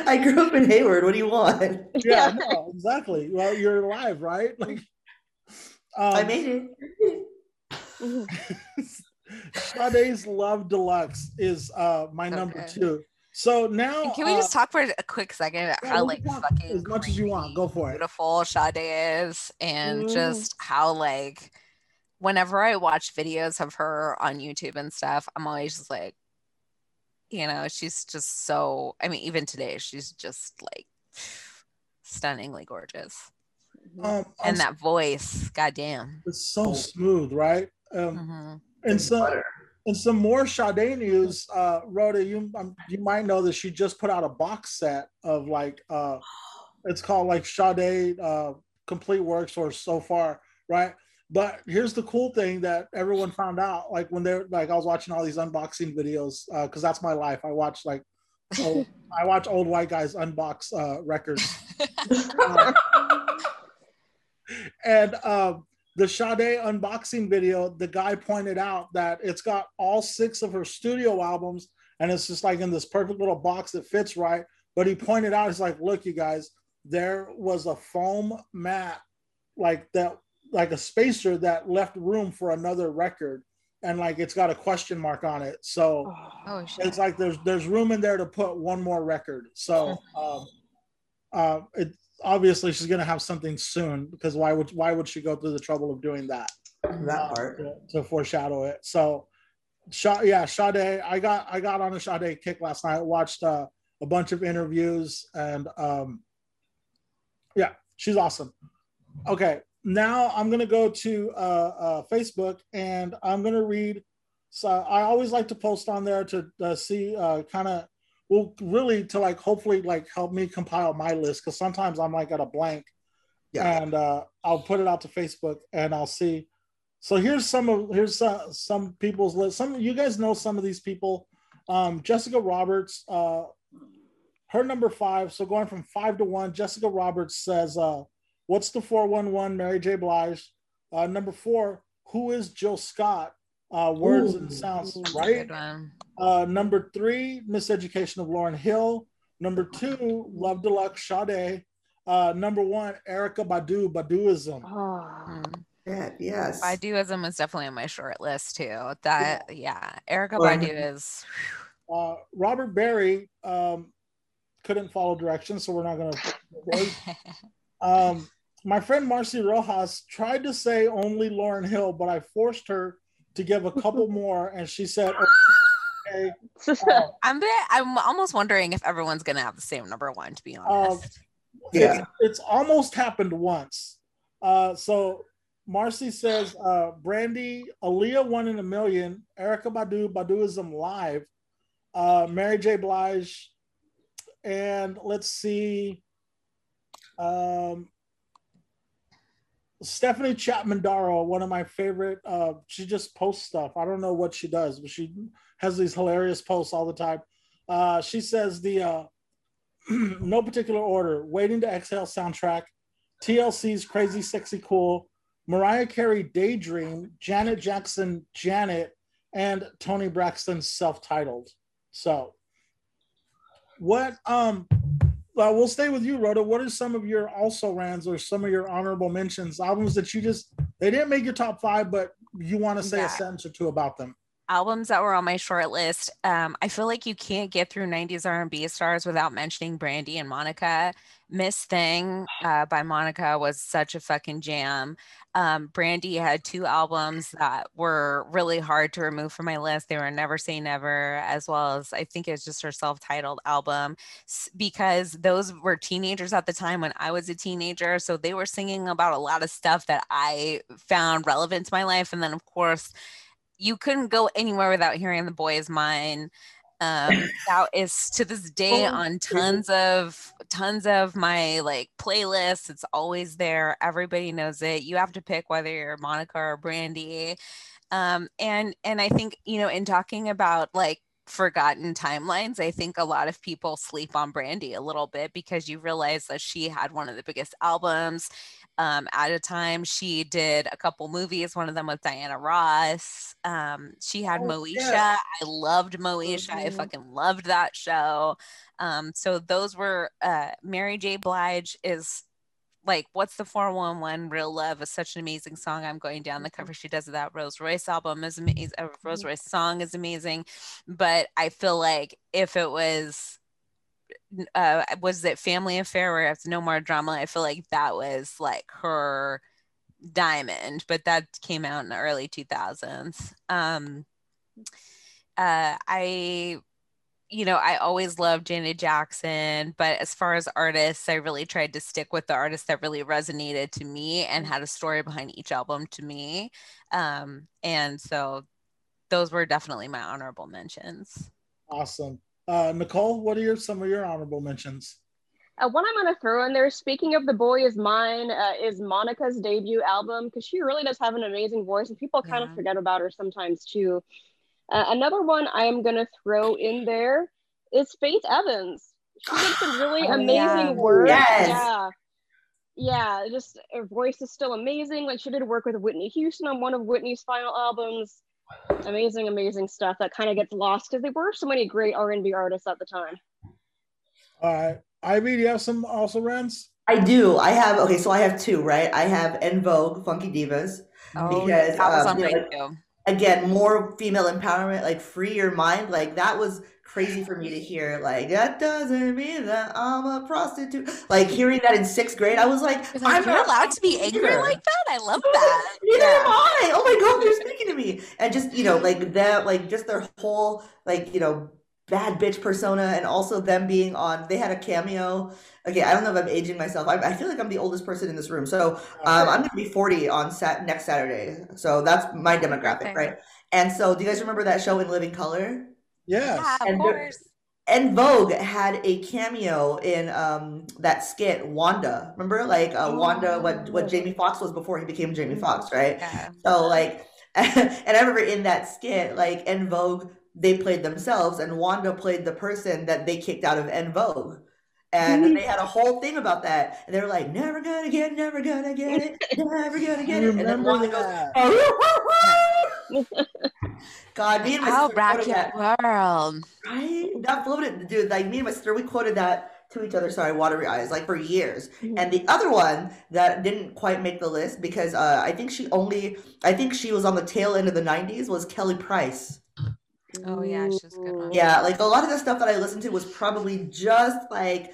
I grew up in Hayward. What do you want? Yeah, no, exactly. Well, you're alive, right? Like, I made it. Sade's Love Deluxe is my number two. So now, and can we just talk for a quick second? Yeah, how like fucking as much as you want, go for it. Beautiful Sade is, and just how like, whenever I watch videos of her on YouTube and stuff, I'm always just like, you know, she's just so, I mean, even today, she's just like stunningly gorgeous. And that voice, goddamn. It's so smooth, right? And some more Sade news, Rhoda, you might know that she just put out a box set of like, it's called like Sade Complete Works or So Far, right? But here's the cool thing that everyone found out, like when they're like, I was watching all these unboxing videos, because that's my life. I watch old white guys unbox records. And the Sade unboxing video, the guy pointed out that it's got all 6 of her studio albums, and it's just like in this perfect little box that fits right. But he pointed out, he's like, look, you guys, there was a foam mat like that, like a spacer that left room for another record, and like it's got a question mark on it, so it's like there's room in there to put one more record. So it obviously she's gonna have something soon, because why would she go through the trouble of doing that part to foreshadow it? So Sade, I got on a Sade kick last night. I watched a bunch of interviews, and she's awesome. Okay, now I'm going to go to Facebook, and I'm going to read. So I always like to post on there to see to like, hopefully like help me compile my list. Cause sometimes I'm like at a blank and I'll put it out to Facebook and I'll see. So here's some people's list. Some, you guys know some of these people. Jessica Roberts, her number 5. So going from 5 to 1, Jessica Roberts says, what's the 411? Mary J. Blige. Number 4, who is Jill Scott? Words and Sounds, right? Number 3, Miseducation of Lauryn Hill. Number two, Love Deluxe, Sade. Number one, Erykah Badu, Baduism. Oh, that, yes. Baduism was definitely on my short list too. That, yeah. Erykah Badu is. Robert Barry couldn't follow directions, so we're not going to. My friend Marcy Rojas tried to say only Lauryn Hill, but I forced her to give a couple more, and she said, okay. I'm almost wondering if everyone's going to have the same number one, to be honest. It's almost happened once. So Marcy says, Brandy, Aaliyah, One in a Million, Erykah Badu, Baduism Live, Mary J. Blige, and let's see, Stephanie Chapman Darrow, one of my favorite, she just posts stuff. I don't know what she does, but she has these hilarious posts all the time. She says the, no particular order, Waiting to Exhale soundtrack, TLC's Crazy Sexy Cool, Mariah Carey Daydream, Janet Jackson Janet, and Toni Braxton's Self-Titled. So what, we'll stay with you, Rhoda. What are some of your also-rans or some of your honorable mentions, albums that you just, they didn't make your top five, but you want to say a sentence or two about them? Albums that were on my short list. I feel like you can't get through 90s R&B stars without mentioning Brandy and Monica. Miss Thing by Monica was such a fucking jam. Brandy had two albums that were really hard to remove from my list. They were Never Say Never, as well as I think it's just her self-titled album, because those were teenagers at the time when I was a teenager. So they were singing about a lot of stuff that I found relevant to my life. And then of course, you couldn't go anywhere without hearing The Boy Is Mine. That is to this day on tons of my like playlists. It's always there. Everybody knows it. You have to pick whether you're Monica or Brandy. And I think, you know, in talking about like forgotten timelines, I think a lot of people sleep on Brandy a little bit because you realize that she had one of the biggest albums at a time. She did a couple movies, one of them with Diana Ross. She had Moesha. Yeah. I loved Moesha. Mm-hmm. I fucking loved that show. So those were Mary J. Blige is like, What's the 411? Real Love is such an amazing song. I'm going down the cover she does of that Rose Royce album is amazing. Rose Royce song is amazing. But I feel like if it was it Family Affair where it's No More Drama, I feel like that was like her diamond, but that came out in the early 2000s. I always loved Janet Jackson, but as far as artists, I really tried to stick with the artists that really resonated to me and had a story behind each album to me. And so those were definitely my honorable mentions. Awesome. Nicole, what are some of your honorable mentions? One I'm going to throw in there, speaking of The Boy Is Mine, is Monica's debut album, because she really does have an amazing voice and people kind of forget about her sometimes too. Another one I am going to throw in there is Faith Evans. She did some really amazing work. Yes. Yeah, just her voice is still amazing. Like she did work with Whitney Houston on one of Whitney's final albums. Amazing, amazing stuff that kind of gets lost because there were so many great R&B artists at the time. All right. Ivy, do you have some also-rans? I do. I have two, right? I have En Vogue, Funky Divas. Oh, because, that was on radio. Again, more female empowerment, like free your mind. Like that was crazy for me to hear. Like, that doesn't mean that I'm a prostitute. Like hearing that in sixth grade, I was like, I'm not allowed to be angry like that. I love that. Neither am I. Oh my God, you're speaking to me. And just, you know, like that, like just their whole, like, you know, bad bitch persona, and also them being on, they had a cameo. Okay, I don't know if I'm aging myself. I feel like I'm the oldest person in this room. So I'm going to be 40 on next Saturday. So that's my demographic, right? And so do you guys remember that show In Living Color? Yes. Yeah, of course. En Vogue had a cameo in that skit Wanda. Remember, like Wanda, what Jamie Foxx was before he became Jamie Foxx, right? Yeah. So like, and I remember in that skit, like En Vogue, they played themselves, and Wanda played the person that they kicked out of En Vogue. And they had a whole thing about that. And they were like, never gonna get it, never gonna get it. And then Wanda goes, oh, God, me and my sister quoted that. World. Right? That blew it, dude. Like, me and my sister, we quoted that to each other. Sorry, watery eyes, like, for years. Mm-hmm. And the other one that didn't quite make the list because I think she was on the tail end of the 90s was Kelly Price. Oh, yeah, she's a good one. Yeah, like, a lot of the stuff that I listened to was probably just, like,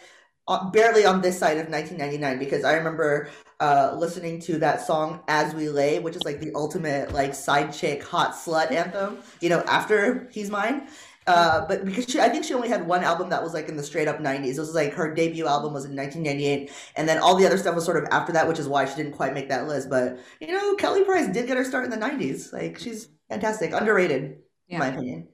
barely on this side of 1999, because I remember listening to that song As We Lay, which is like the ultimate like side chick hot slut anthem, you know, after He's Mine. But because I think she only had one album that was like in the straight up 90s. It was like her debut album was in 1998, and then all the other stuff was sort of after that, which is why she didn't quite make that list. But you know, Kelly Price did get her start in the 90s. Like, she's fantastic, underrated, in my opinion.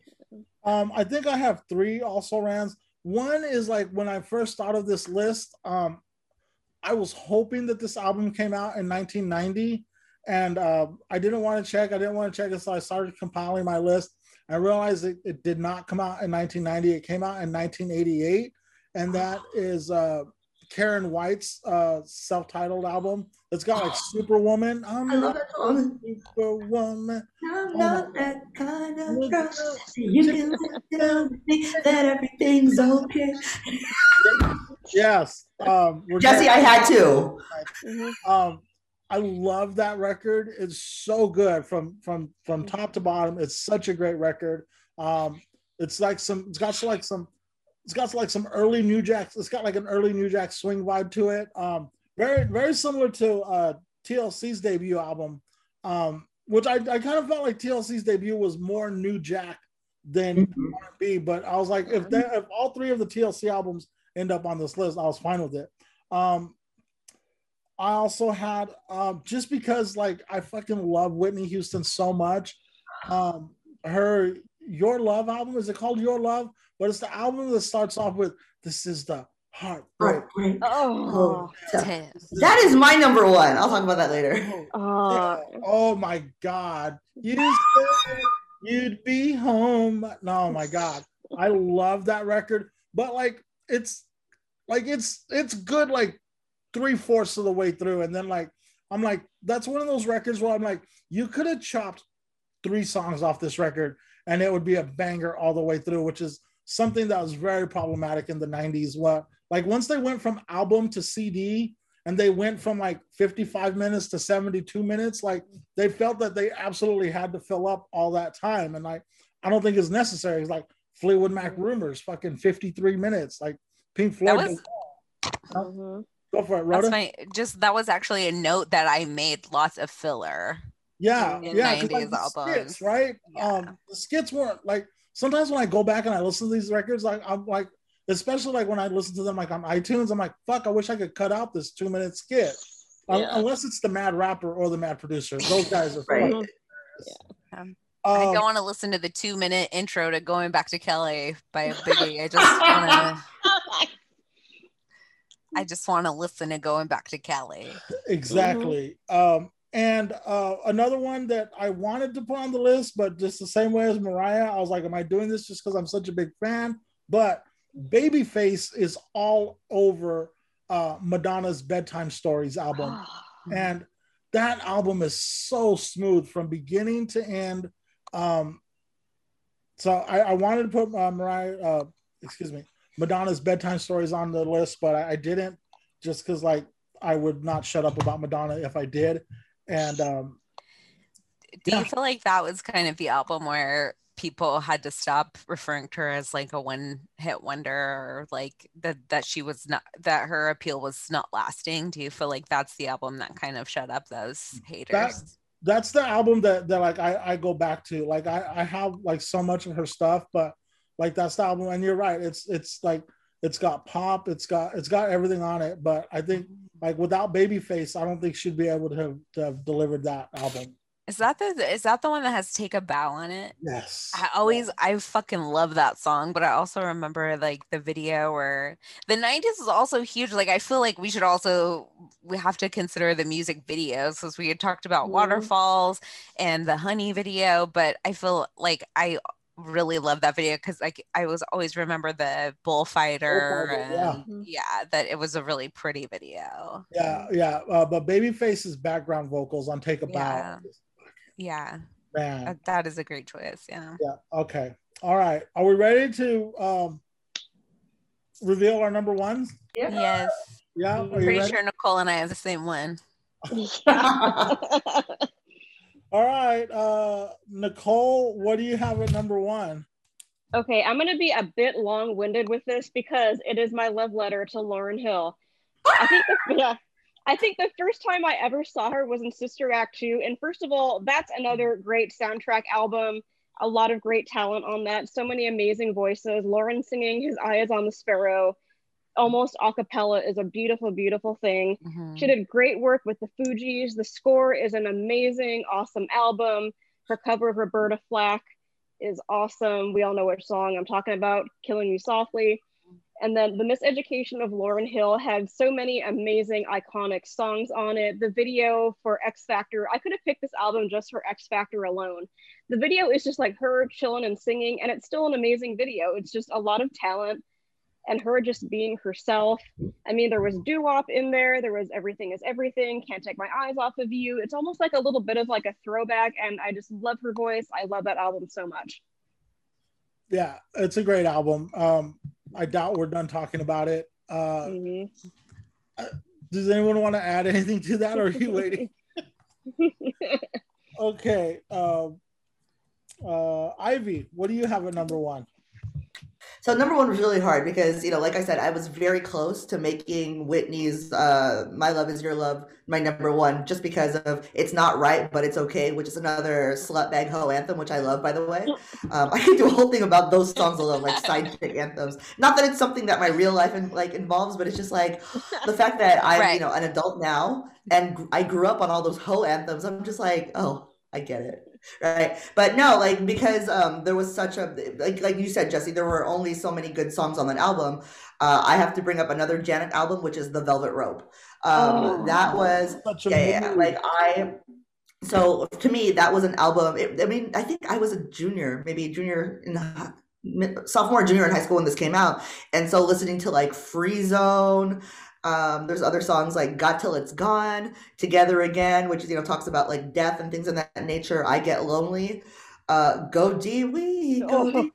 I think I have three also rans. One is, like, when I first thought of this list, I was hoping that this album came out in 1990, and I didn't want to check it, so I started compiling my list. I realized it did not come out in 1990. It came out in 1988, and that is Karen White's self-titled album. It's got, like, Superwoman. I love that song. Superwoman. I'm not that kind of girl. You can tell me that everything's okay. Yes. Jesse, I had to. I love that record. It's so good from top to bottom. It's such a great record. It's got early New Jack. It's got like an early New Jack swing vibe to it. Very, very similar to TLC's debut album, which I kind of felt like TLC's debut was more New Jack than R&B. But I was like, if all three of the TLC albums end up on this list, I was fine with it. I also had just because, like, I fucking love Whitney Houston so much. Her Your Love album, is it called Your Love? But it's the album that starts off with, this is the heartbreak. Oh, yeah. That is my number one. I'll talk about that later. Oh my God. You said you'd be home. No, my God. I love that record. But it's good like 3/4 of the way through. And then like, I'm like, that's one of those records where I'm like, you could have chopped 3 songs off this record and it would be a banger all the way through, which is something that was very problematic in the 90s. What, like, once they went from album to CD and they went from like 55 minutes to 72 minutes, like, they felt that they absolutely had to fill up all that time. And like, I don't think it's necessary. It's like Fleetwood Mac Rumors, fucking 53 minutes, like Pink Floyd. Go for it, Rhoda. That was actually a note that I made, lots of filler. Yeah, yeah, 'cause like the skits, right? Yeah. The skits weren't like, sometimes when I go back and I listen to these records, like, I'm like, especially like when I listen to them like on iTunes, I'm like, fuck, I wish I could cut out this 2-minute skit. Yeah. Unless it's the Mad Rapper or the Mad Producer. Those guys are right. Yeah. I don't want to listen to the 2-minute intro to Going Back to Kelly by Biggie. I just want to listen to Going Back to Kelly. Exactly. Mm-hmm. And another one that I wanted to put on the list, but just the same way as Mariah, I was like, am I doing this just because I'm such a big fan? But Babyface is all over Madonna's Bedtime Stories album. And that album is so smooth from beginning to end. So I wanted to put Madonna's Bedtime Stories on the list, but I didn't, just because like, I would not shut up about Madonna if I did. And do you feel like that was kind of the album where people had to stop referring to her as like a one-hit wonder, or like that she was not, that her appeal was not lasting? Do you feel like that's the album that kind of shut up those haters? That's the album that like I go back to. Like I have like so much of her stuff, but like that's the album. And you're right, it's like, it's got pop, it's got everything on it. But I think like without Babyface, I don't think she'd be able to have delivered that album. Is that the one that has Take a Bow on it? Yes. I fucking love that song, but I also remember like the video, where the 90s is also huge. Like, I feel like we have to consider the music videos, because we had talked about Waterfalls and the Honey video, but I feel like I really love that video because like I was always remember the bullfighter, that it was a really pretty video. But Babyface's background vocals on Take a Bow. Yeah. Man, that is a great choice. Yeah. Yeah. Okay. All right. Are we ready to reveal our number ones? Yeah. Yes. Yeah. I'm pretty sure Nicole and I have the same one. All right. Nicole, what do you have at number one? Okay, I'm going to be a bit long-winded with this because it is my love letter to Lauryn Hill. I think the first time I ever saw her was in Sister Act 2. And first of all, that's another great soundtrack album. A lot of great talent on that. So many amazing voices. Lauryn singing His Eye is on the Sparrow, almost a cappella, is a beautiful, beautiful thing. Mm-hmm. She did great work with the Fugees. The score is an amazing, awesome album. Her cover of Roberta Flack is awesome. We all know which song I'm talking about, Killing You Softly. And then The Miseducation of Lauryn Hill had so many amazing, iconic songs on it. The video for X Factor, I could have picked this album just for X Factor alone. The video is just like her chilling and singing, and it's still an amazing video. It's just a lot of talent and her just being herself. I mean, there was doo-wop in there. There was Everything is Everything, Can't Take My Eyes Off of You. It's almost like a little bit of like a throwback, and I just love her voice. I love that album so much. Yeah, it's a great album. I doubt we're done talking about it. Mm-hmm. Does anyone want to add anything to that, or are you waiting? Okay. Ivy, what do you have at number one? So number one was really hard because, you know, like I said, I was very close to making Whitney's My Love Is Your Love my number one, just because of It's Not Right, But It's Okay, which is another slutbag hoe anthem, which I love, by the way. I could do a whole thing about those songs alone, like side chick anthems. Not that it's something that my real life involves, but it's just like the fact that I'm, you know, an adult now and I grew up on all those hoe anthems. I'm just like, oh, I get it. Right. But no, like, because there was such a, like you said, Jesse, there were only so many good songs on that album. I have to bring up another Janet album, which is The Velvet Rope. That was, so to me, that was an album. I think I was a junior, maybe junior in sophomore, junior in high school when this came out. And so listening to like Free Zone, there's other songs like Got Till It's Gone, Together Again, which, you know, talks about like death and things of that nature. I Get Lonely, Go D, We Go D,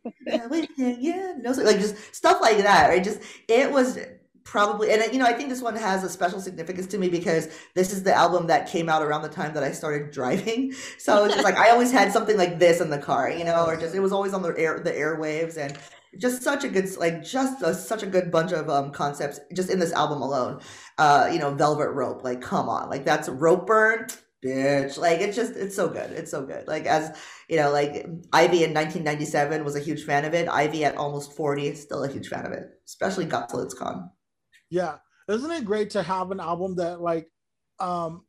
yeah, no, like just stuff like that, right? Just, it was probably, and you know, I think this one has a special significance to me because this is the album that came out around the time that I started driving. So it's just like, I always had something like this in the car, you know, or just, it was always on the airwaves, and just such a good, such a good bunch of concepts just in this album alone. You know, Velvet Rope, like, come on, like, that's rope burn, bitch. Like, it's just, it's so good. It's so good. Like, as you know, like Ivy in 1997 was a huge fan of it. Ivy at almost 40, still a huge fan of it, especially Got Till It's Gone. Yeah. Isn't it great to have an album that like,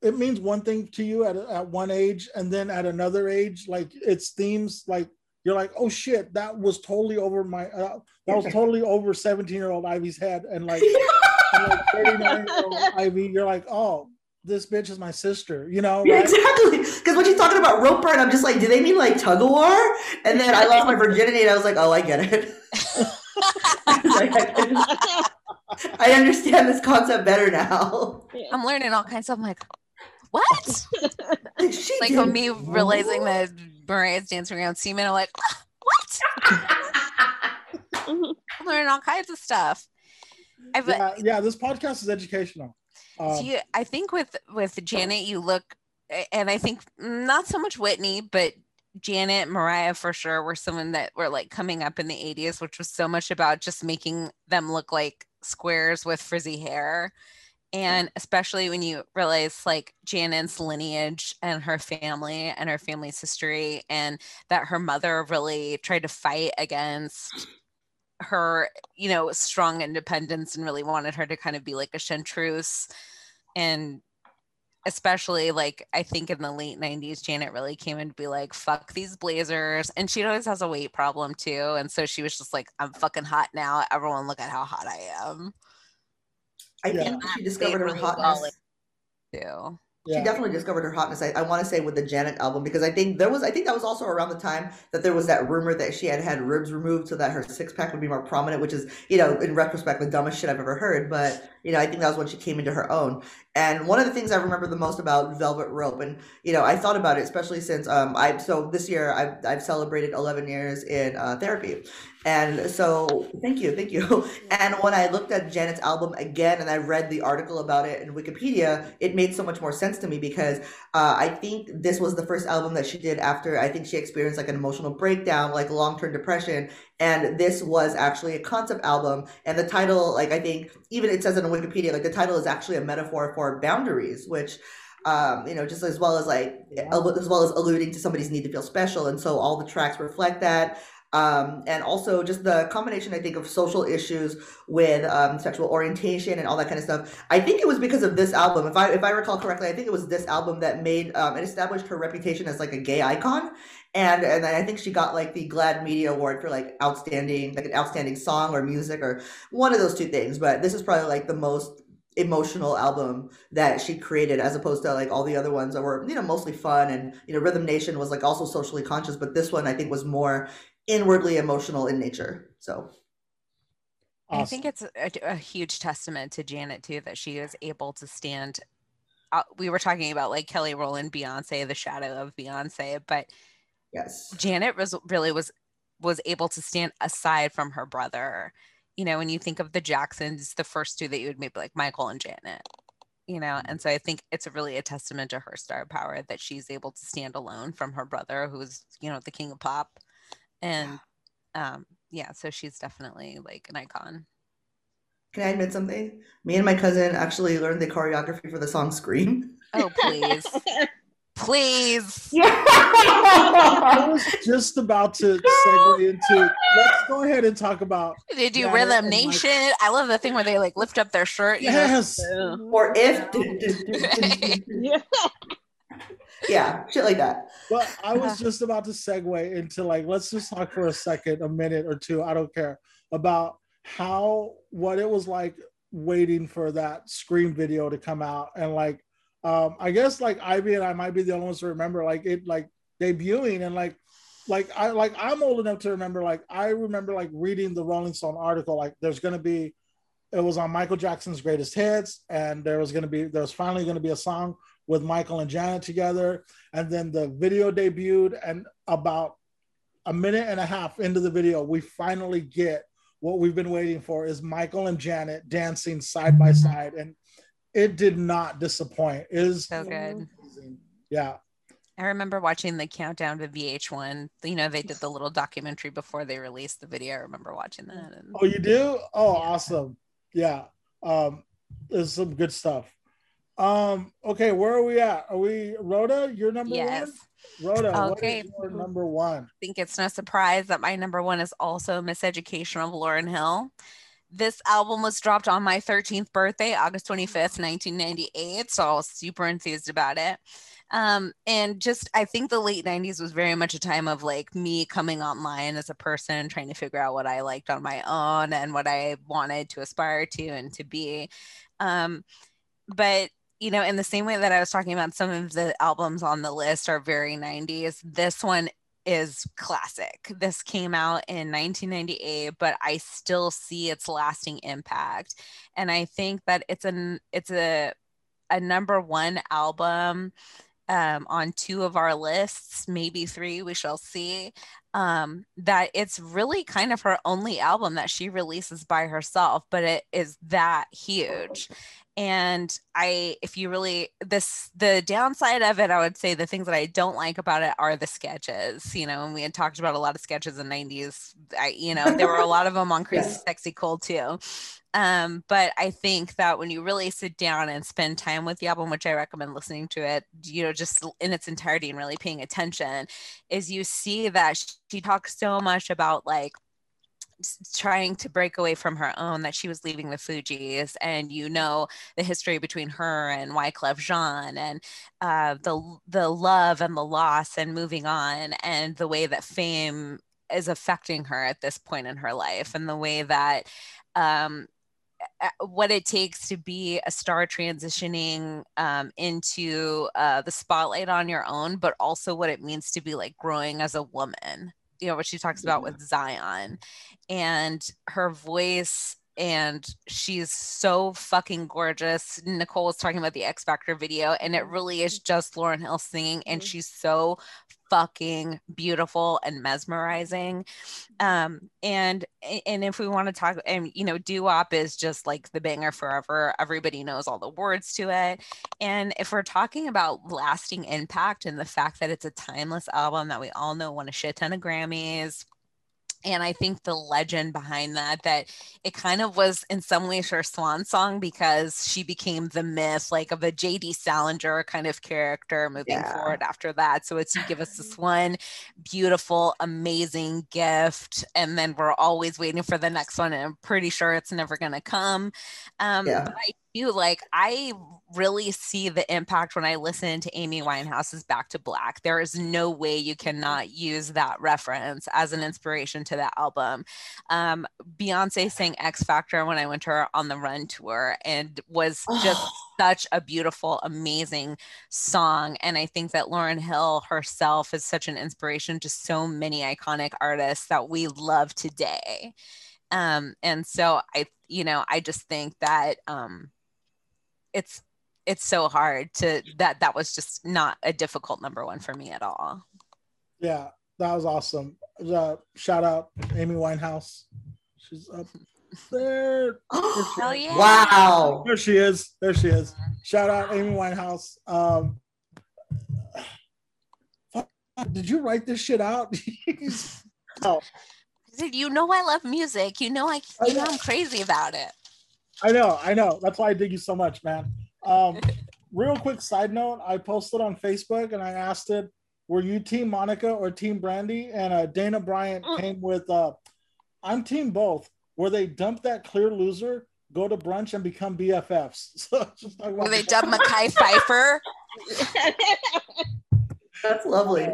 it means one thing to you at one age, and then at another age, like its themes, like, you're like, oh shit, that was totally over over 17-year-old Ivy's head, and like, and like 39-year-old Ivy, you're like, oh, this bitch is my sister, you know? Yeah, right? Exactly. Because when she's talking about rope burn, I'm just like, do they mean like tug of war? And then I lost my virginity, and I was like, oh, I get it. I understand this concept better now. I'm learning all kinds of stuff. I'm like, what? Like, for me realizing that Mariah's dancing around semen, I'm like, what? I'm learning all kinds of stuff. Yeah, this podcast is educational. I think with Janet, you look, and I think not so much Whitney, but Janet, Mariah for sure were someone that were like coming up in the 80s, which was so much about just making them look like squares with frizzy hair. And especially when you realize like Janet's lineage and her family and her family's history, and that her mother really tried to fight against her, you know, strong independence, and really wanted her to kind of be like a chanteuse. And especially like, I think in the late 90s, Janet really came in to be like, fuck these blazers. And she always has a weight problem too. And so she was just like, I'm fucking hot now. Everyone look at how hot I am. I think she discovered her hotness. Yeah. She definitely discovered her hotness, I want to say, with the Janet album, because I think that was also around the time that there was that rumor that she had ribs removed so that her six pack would be more prominent, which is, you know, in retrospect, the dumbest shit I've ever heard. But You know, I think that was when she came into her own. And one of the things I remember the most about Velvet Rope, and, you know, I thought about it, especially since this year I've celebrated 11 years in therapy. And so thank you. And when I looked at Janet's album again, and I read the article about it in Wikipedia, it made so much more sense to me because I think this was the first album that she did after, I think she experienced like an emotional breakdown, like long-term depression. And this was actually a concept album. And the title, like I think even it says in Wikipedia, like the title is actually a metaphor for boundaries, which you know, just as well as like, as well as alluding to somebody's need to feel special. And so all the tracks reflect that. And also just the combination, I think, of social issues with sexual orientation and all that kind of stuff. I think it was because of this album, if I recall correctly, I think it was this album that made it established her reputation as like a gay icon. And then I think she got like the GLAAD Media Award for like outstanding, like an outstanding song or music or one of those two things. But this is probably like the most emotional album that she created, as opposed to like all the other ones that were, you know, mostly fun. And, you know, Rhythm Nation was like also socially conscious, but this one I think was more inwardly emotional in nature. So awesome. I think it's a huge testament to Janet too, that she was able to stand out. We were talking about like Kelly Rowland, Beyonce, the shadow of Beyonce, but yes, Janet was really able to stand aside from her brother. You know, when you think of the Jacksons, the first two that you would maybe like Michael and Janet, you know, and so I think it's really a testament to her star power that she's able to stand alone from her brother, who's, you know, the king of pop. And so she's definitely like an icon. Can I admit something? Me and my cousin actually learned the choreography for the song Scream. Oh, please. Please. Yeah. I was just about to segue into, let's go ahead and talk about. Did you Rhythm Nation? Like, I love the thing where they like lift up their shirt. Yes. Or if. Yeah. Yeah, shit like that. Well, I was just about to segue into like, let's just talk for a minute or two, I don't care, about what it was like waiting for that Scream video to come out. And like, I guess like Ivy and I might be the only ones to remember like it like debuting, and I'm old enough to remember, like I remember like reading the Rolling Stone article, like it was on Michael Jackson's greatest hits, and there was finally going to be a song with Michael and Janet together. And then the video debuted, and about a minute and a half into the video, we finally get what we've been waiting for, is Michael and Janet dancing side by side. And it did not disappoint. It is so good. Amazing. Yeah. I remember watching the countdown to VH1. You know, they did the little documentary before they released the video. I remember watching that. Oh, you do? Oh, yeah. Awesome. Yeah. There's some good stuff. Okay, where are we at? Are we Rhoda? You're number one? Rhoda, okay. What is your number one? I think it's no surprise that my number one is also Miseducation of Lauryn Hill. This album was dropped on my 13th birthday, August 25th, 1998. So I was super enthused about it. And just, I think the late 90s was very much a time of like me coming online as a person, trying to figure out what I liked on my own and what I wanted to aspire to and to be. But you know, in the same way that I was talking about, some of the albums on the list are very 90s. This one is classic. This came out in 1998, but I still see its lasting impact. And I think that it's a number one album on two of our lists, maybe three, we shall see. That it's really kind of her only album that she releases by herself, but it is that huge. And the downside of it, I would say the things that I don't like about it are the sketches, you know, and we had talked about a lot of sketches in 90s, you know, there were a lot of them on Crazy Sexy Cold too. But I think that when you really sit down and spend time with the album, which I recommend listening to it, you know, just in its entirety and really paying attention, is you see that she talks so much about like trying to break away from her own, that she was leaving the Fugees, and you know, the history between her and Wyclef Jean, and the love and the loss and moving on, and the way that fame is affecting her at this point in her life, and the way that what it takes to be a star transitioning into the spotlight on your own, but also what it means to be like growing as a woman, you know, what she talks about with Zion and her voice and she's so fucking gorgeous. Nicole was talking about the X Factor video, and it really is just Lauryn Hill singing, and she's so fucking beautiful and mesmerizing. And if we want to talk, and you know, doo-wop is just like the banger forever. Everybody knows all the words to it. And if we're talking about lasting impact and the fact that it's a timeless album that we all know won a shit ton of Grammys, and I think the legend behind that, that it kind of was in some ways her swan song, because she became the myth, like of a J.D. Salinger kind of character moving forward after that. So it's, you give us this one beautiful, amazing gift, and then we're always waiting for the next one, and I'm pretty sure it's never going to come. But I do, like, I really see the impact when I listen to Amy Winehouse's Back to Black. There is no way you cannot use that reference as an inspiration to that album. Beyonce sang X Factor when I went to her On the Run tour, and was just such a beautiful, amazing song. And I think that Lauryn Hill herself is such an inspiration to so many iconic artists that we love today. And so I, you know, I just think that it's so hard to, that was just not a difficult number one for me at all. Yeah, that was awesome. Shout out Amy Winehouse. She's up there. Hell yeah. Wow. There she is. There she is. Shout out Amy Winehouse. Did you write this shit out? Oh. Dude, you know I love music. You know I'm crazy about it. I know. That's why I dig you so much, man. Real quick side note, I posted on Facebook and I asked it, were you Team Monica or Team Brandy? And Dana Bryant came with, I'm Team Both, where they dump that clear loser, go to brunch, and become BFFs. So just like, wow. Where they dump Mekhi Phifer? That's lovely.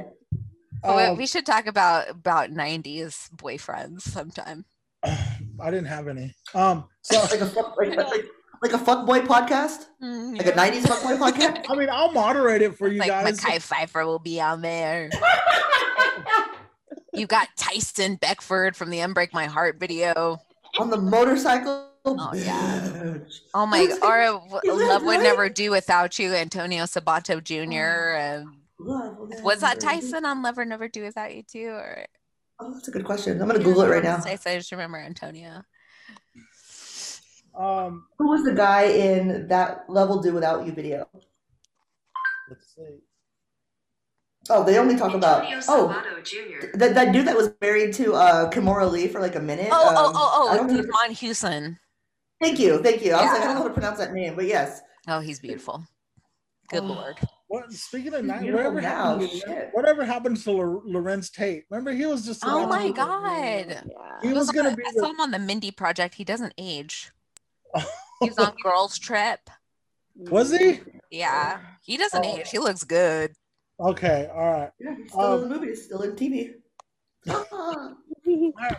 We should talk about 90s boyfriends sometime. I didn't have any. So like a fuckboy podcast? Mm-hmm. Like a 90s fuckboy podcast? I mean, I'll moderate it for you guys. Mekhi Phifer will be on there. You got Tyson Beckford from the Unbreak My Heart video. On the motorcycle? Oh, yeah. Oh, my God. Love Would Never Do Without You, Antonio Sabato Jr. And was that Tyson on Love or Never Do Without You too? Or oh, that's a good question. I'm gonna Google it right now. Tyson, I just remember Antonio. Who was the guy in that Love Will Do Without You video? Let's see. Oh, they only talk Antonio Sabato Jr. That dude that was married to Kimora Lee for like a minute. Devon Houston. Thank you. Yeah. I was like, I don't know how to pronounce that name, but yes. Oh, he's beautiful. Good Lord. What, speaking of night, whatever happened to Lorenz Tate? Remember, he was just. Oh my God! Yeah. He was gonna be. I saw him on the Mindy Project. He doesn't age. He's on Girls Trip. Was he? Yeah, he doesn't age. He looks good. Okay, all right. Yeah, he's still in the movies, still in TV.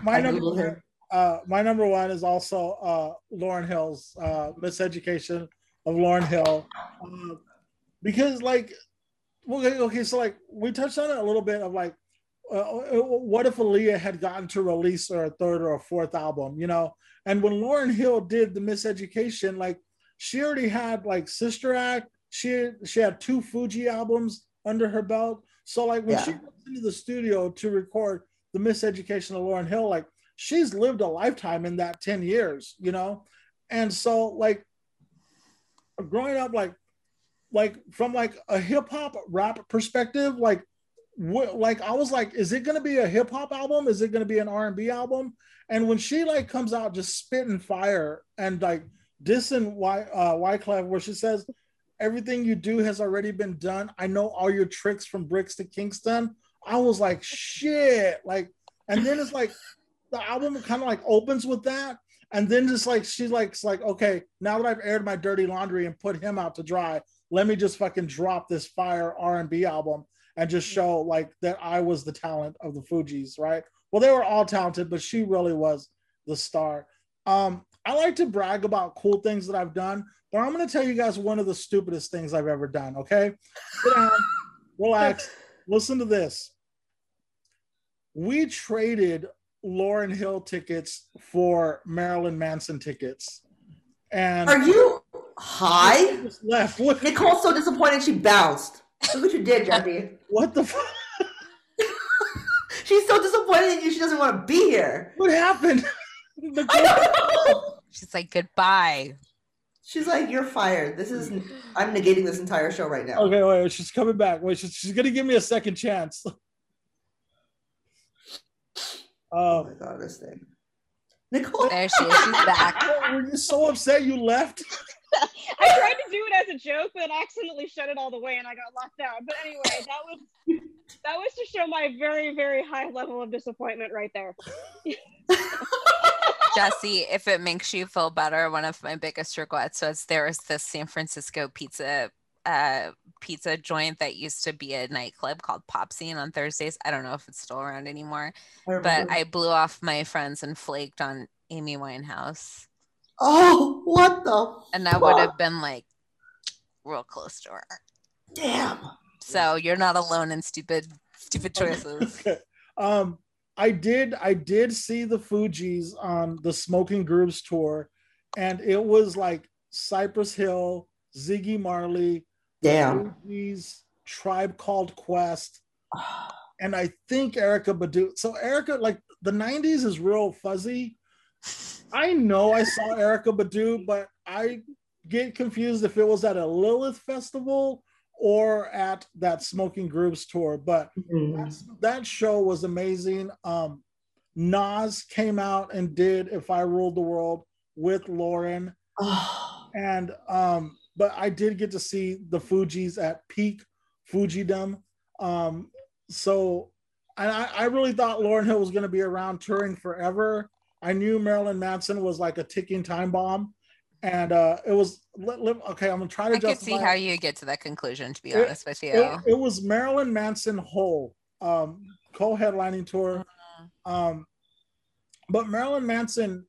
My number one is also Lauryn Hill's Miseducation of Lauryn Hill. Because like, okay, so like we touched on it a little bit of like, what if Aaliyah had gotten to release her third or a fourth album, you know? And when Lauryn Hill did the Miseducation, like she already had like Sister Act, she had 2 Fuji albums under her belt. So like when she goes into the studio to record the Miseducation of Lauryn Hill, like she's lived a lifetime in that 10 years, you know? And so like growing up, like from like a hip hop rap perspective, like I was like, is it going to be a hip hop album? Is it going to be an R&B album? And when she like comes out just spitting fire and like dissing Wyclef, where she says, everything you do has already been done. I know all your tricks from bricks to Kingston. I was like, shit. Like, and then it's like the album kind of like opens with that. And then just like, she likes like, okay, now that I've aired my dirty laundry and put him out to dry, let me just fucking drop this fire R&B album and just show like that I was the talent of the Fugees, right? Well, they were all talented, but she really was the star. I like to brag about cool things that I've done, but I'm going to tell you guys one of the stupidest things I've ever done, okay? Sit down, relax, listen to this. We traded Lauryn Hill tickets for Marilyn Manson tickets. And are you high? Just left. Nicole's so disappointed she bounced. Look what you did, Jeffy. What the fuck? She's so disappointed in you, she doesn't want to be here. What happened? She's like, goodbye. She's like, you're fired. I'm negating this entire show right now. Okay, wait, she's coming back. Wait, she's going to give me a second chance. Oh my God, this thing. Nicole. There she is. She's back. Were you so upset you left? I tried to do it as a joke, but I accidentally shut it all the way and I got locked out. But anyway, that was to show my very, very high level of disappointment right there. Jesse, if it makes you feel better, one of my biggest regrets was there was this San Francisco pizza joint that used to be a nightclub called Pop Scene on Thursdays. I don't know if it's still around anymore, but I blew off my friends and flaked on Amy Winehouse. Oh, what the And I would have been like real close to her. Damn. So you're not alone in stupid choices. Okay. I did see the Fugees on the Smoking Grooves tour, and it was like Cypress Hill, Ziggy Marley, damn, Fugees, Tribe Called Quest, and I think Erykah Badu. So Erykah, like the 90s is real fuzzy. I know I saw Erykah Badu, but I get confused if it was at a Lilith festival or at that Smoking Grooves tour, but that show was amazing. Nas came out and did If I Ruled the World with Lauryn. And but I did get to see the Fugees at peak Fugidom. So I really thought Lauryn Hill was going to be around touring forever. I knew Marilyn Manson was like a ticking time bomb, and it was okay. I'm gonna try to justify. I could see how you get to that conclusion. To be honest with you, it was Marilyn Manson whole co-headlining tour, but Marilyn Manson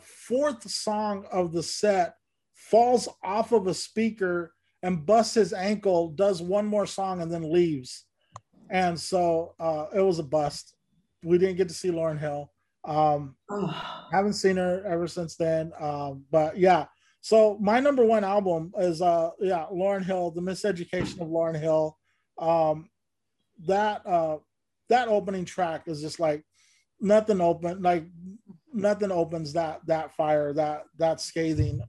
fourth song of the set falls off of a speaker and busts his ankle. Does one more song and then leaves, and so it was a bust. We didn't get to see Lauryn Hill. Haven't seen her ever since then, but yeah, so my number one album is Lauryn Hill, The Miseducation of Lauryn Hill. That opening track is just like nothing opens that fire, that scathing.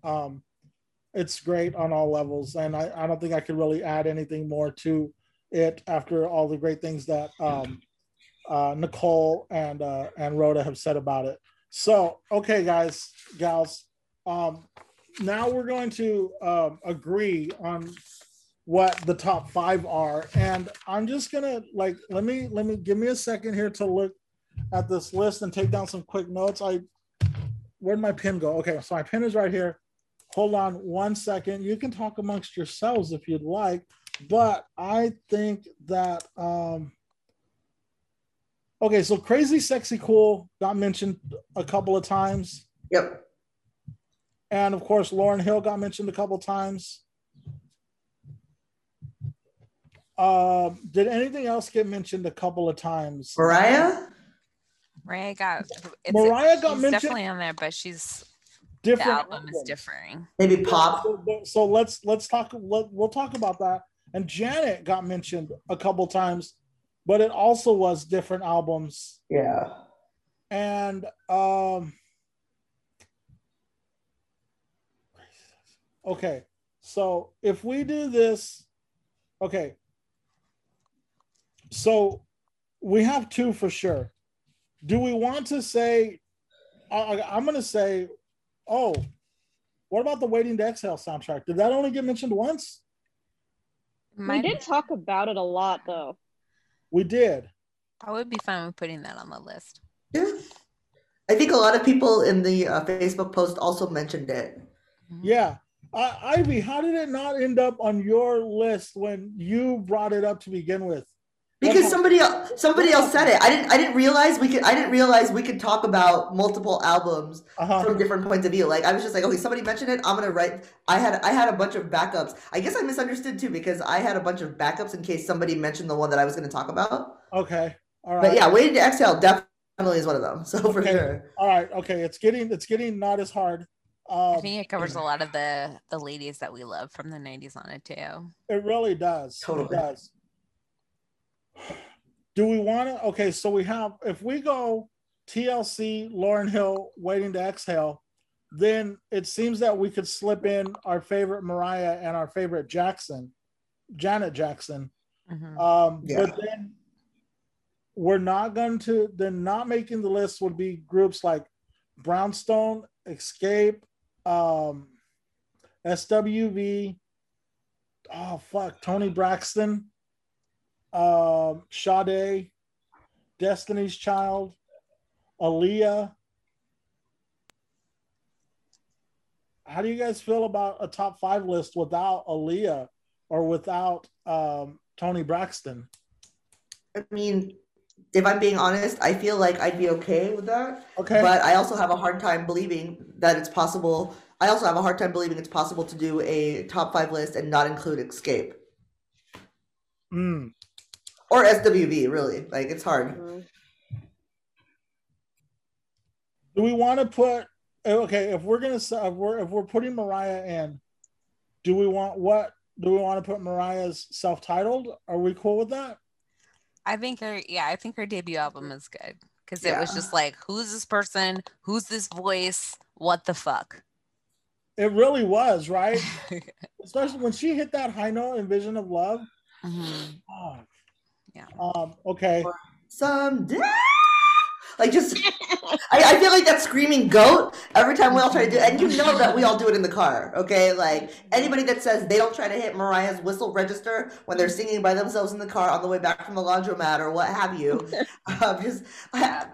It's great on all levels, and I don't think I could really add anything more to it after all the great things that Nicole and Rhoda have said about it. So, okay, guys, gals, now we're going to agree on what the top five are, and I'm just gonna like let me give me a second here to look at this list and take down some quick notes. Where'd my pen go? Okay, so my pen is right here. Hold on one second. You can talk amongst yourselves if you'd like, but I think that. Okay, so Crazy, Sexy, Cool got mentioned a couple of times. Yep. And of course, Lauryn Hill got mentioned a couple of times. Did anything else get mentioned a couple of times? Mariah got mentioned. Definitely on there, but she's different. The album is differing. Maybe pop. So let's talk. We'll talk about that. And Janet got mentioned a couple of times. But it also was different albums. Yeah. And okay, so if we do this, okay. So we have two for sure. Do we want to say, I'm going to say, oh, what about the Waiting to Exhale soundtrack? Did that only get mentioned once? We did talk about it a lot, though. We did. I would be fine with putting that on the list. Yeah. I think a lot of people in the Facebook post also mentioned it. Yeah. Ivy, how did it not end up on your list when you brought it up to begin with? Because somebody else said it. I didn't realize we could talk about multiple albums from different points of view. Like I was just like, okay, somebody mentioned it. I'm gonna write. I had a bunch of backups. I guess I misunderstood too because I had a bunch of backups in case somebody mentioned the one that I was gonna talk about. Okay, all right. But yeah, Waiting to Exhale definitely Emily is one of them. So for sure. All right. Okay. It's getting not as hard. I think it covers a lot of the ladies that we love from the 90s on it too. It really does. Totally. It does. Do we want to? Okay. So we have, if we go TLC, Lauryn Hill, Waiting to Exhale, then it seems that we could slip in our favorite Mariah and our favorite Janet Jackson. Mm-hmm. But then we're not going to, they're not making the list would be groups like Brownstone, Xscape, SWV, Toni Braxton, Sade, Destiny's Child, Aaliyah. How do you guys feel about a top five list without Aaliyah or without Toni Braxton? I mean, if I'm being honest, I feel like I'd be okay with that. Okay. But I also have a hard time believing that it's possible. I also have a hard time believing it's possible to do a top five list and not include Xscape. Mm. Or SWV, really. Like, it's hard. Mm-hmm. Do we want to put, okay, if we're putting Mariah in, do we want to put Mariah's self-titled? Are we cool with that? I think her debut album is good because it was just like, who's this person? Who's this voice? What the fuck? It really was, right? Especially when she hit that high note in Vision of Love. Mm-hmm. Oh. Yeah. Okay. Someday. Like just, I feel like that screaming goat every time we all try to do it. And you know that we all do it in the car, okay? Like anybody that says they don't try to hit Mariah's whistle register when they're singing by themselves in the car on the way back from the laundromat or what have you. I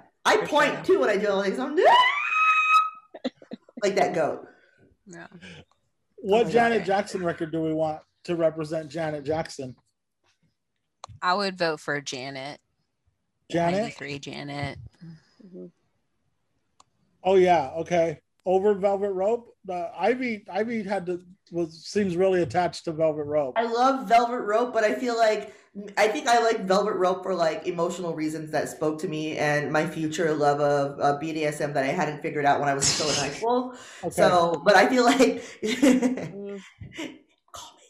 point too when I do like something. Like that goat. Yeah. What Janet Jackson record do we want to represent Janet Jackson? I would vote for Janet. Janet? 93 Janet. Mm-hmm. Oh yeah, okay. Over Velvet Rope. Ivy seems really attached to Velvet Rope. I love Velvet Rope, but I think I like Velvet Rope for like emotional reasons that spoke to me and my future love of BDSM that I hadn't figured out when I was still in high school. Okay. So, but I feel like call me.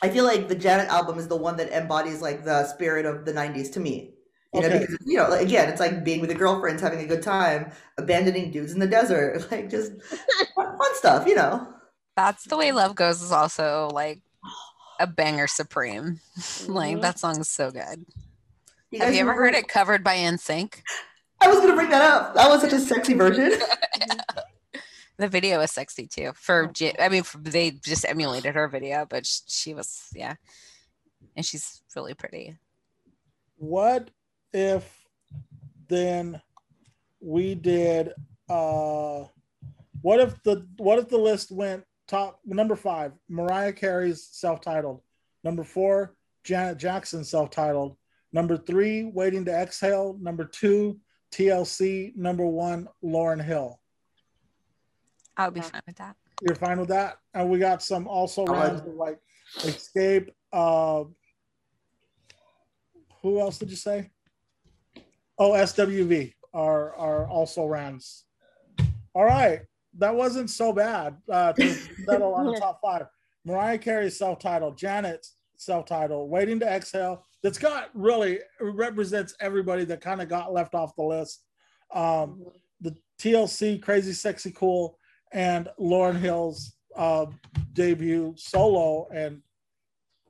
I feel like the Janet album is the one that embodies like the spirit of the 90s to me. You know, because, you know, like, again, it's like being with your girlfriends, having a good time, abandoning dudes in the desert, like just fun stuff, you know. That's the Way Love Goes is also like a banger supreme. Like that song is so good. Have you ever heard it covered by NSYNC? I was going to bring that up. That was such a sexy version. The video was sexy too. They just emulated her video, but she was, and she's really pretty. What if then we did? What if the list went top number 5, Mariah Carey's self-titled, number 4, Janet Jackson self-titled, number 3, Waiting to Exhale, number 2, TLC, number 1, Lauryn Hill. I'll be fine with that. You're fine with that? And we got some also rounds of like Xscape. Who else did you say? Oh, SWV are also rounds. All right. That wasn't so bad to settle on the top 5. Mariah Carey's self-titled, Janet's self-titled, Waiting to Exhale. That's got really represents everybody that kind of got left off the list. The TLC, Crazy, Sexy, Cool, and Lauryn Hill's debut solo. And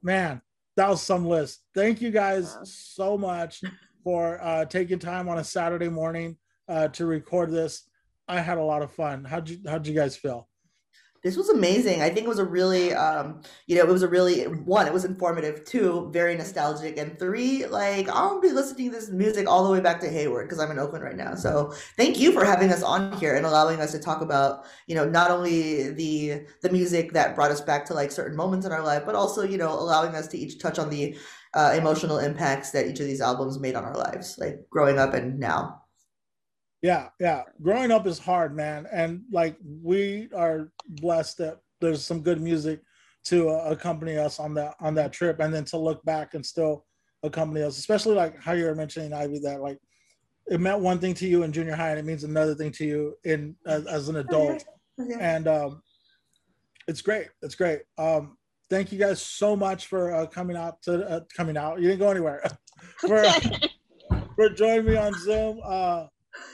man, that was some list. Thank you guys so much for taking time on a Saturday morning to record this. I had a lot of fun. How'd you guys feel? This was amazing. I think it was a really, one, it was informative, 2, very nostalgic, and 3, like, I'll be listening to this music all the way back to Hayward because I'm in Oakland right now. So thank you for having us on here and allowing us to talk about, you know, not only the music that brought us back to like certain moments in our life, but also, you know, allowing us to each touch on the emotional impacts that each of these albums made on our lives, like growing up and now. Yeah. Growing up is hard, man. And like, we are blessed that there's some good music to accompany us on that trip. And then to look back and still of company else, especially like how you were mentioning, Ivy, that like it meant one thing to you in junior high and it means another thing to you in as an adult. Okay. And it's great. It's great. Thank you guys so much for coming out. You didn't go anywhere. for joining me on Zoom.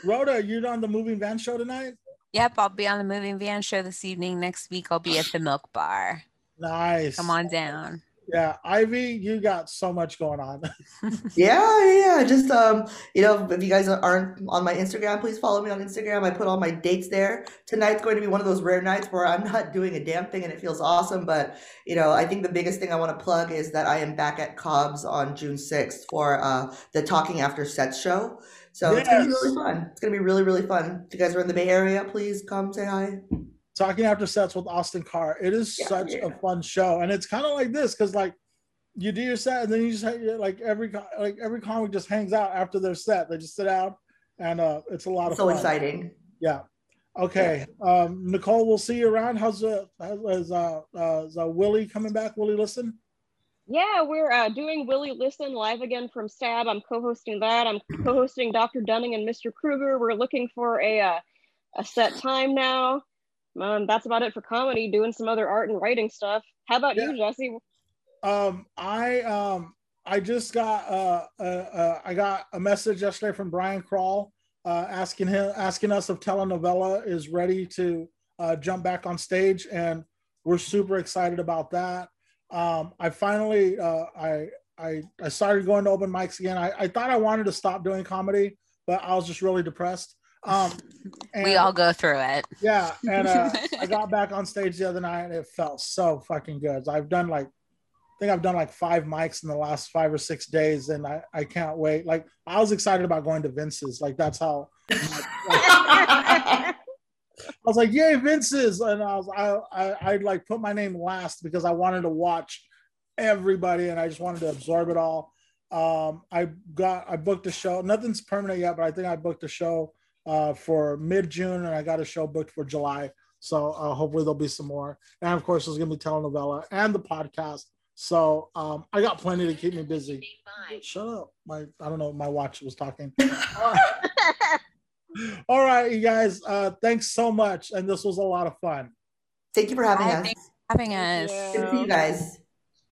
Rhoda, you're on the Moving Van Show tonight? Yep, I'll be on the Moving Van Show this evening. Next week, I'll be at the Milk Bar. Nice. Come on down. Yeah, Ivy, you got so much going on. Yeah. Just, if you guys aren't on my Instagram, please follow me on Instagram. I put all my dates there. Tonight's going to be one of those rare nights where I'm not doing a damn thing and it feels awesome. But, I think the biggest thing I want to plug is that I am back at Cobb's on June 6th for the Talking After Sets show. So yes. It's going to be really fun. It's going to be really, really fun. If you guys are in the Bay Area, please come say hi. Talking After Sets with Austin Carr. It is such a fun show. And it's kind of like this, because like you do your set and then you just every comic just hangs out after their set. They just sit out and it's a lot of fun. So exciting. Yeah. Okay. Yeah. Nicole, we'll see you around. How's Willie coming back? Willie Listen? Yeah, we're doing Willie Listen live again from SAB. I'm co-hosting that. I'm co-hosting Dr. Dunning and Mr. Kruger. We're looking for a set time now. That's about it for comedy. Doing some other art and writing stuff. How about you, Jesse? I just got I got a message yesterday from Brian Krall asking us if Telenovela is ready to jump back on stage, and we're super excited about that. I finally I started going to open mics again. I thought I wanted to stop doing comedy, but I was just really depressed. We all go through it. Yeah, and I got back on stage the other night and it felt so fucking good. I think I've done like 5 mics in the last 5 or 6 days, and I can't wait. Like, I was excited about going to Vince's. Like, that's how I was like, yay, Vince's. And I'd like put my name last because I wanted to watch everybody and I just wanted to absorb it all. I booked a show. Nothing's permanent yet, but I think I booked a show for mid-June, and I got a show booked for July, so hopefully there'll be some more. And of course, there's gonna be Telenovela and the podcast, so I got plenty to keep me busy. Shut up, I don't know, my watch was talking. All right, you guys, thanks so much, and this was a lot of fun. Thank you for having us. Thanks for having us. Good to see you guys.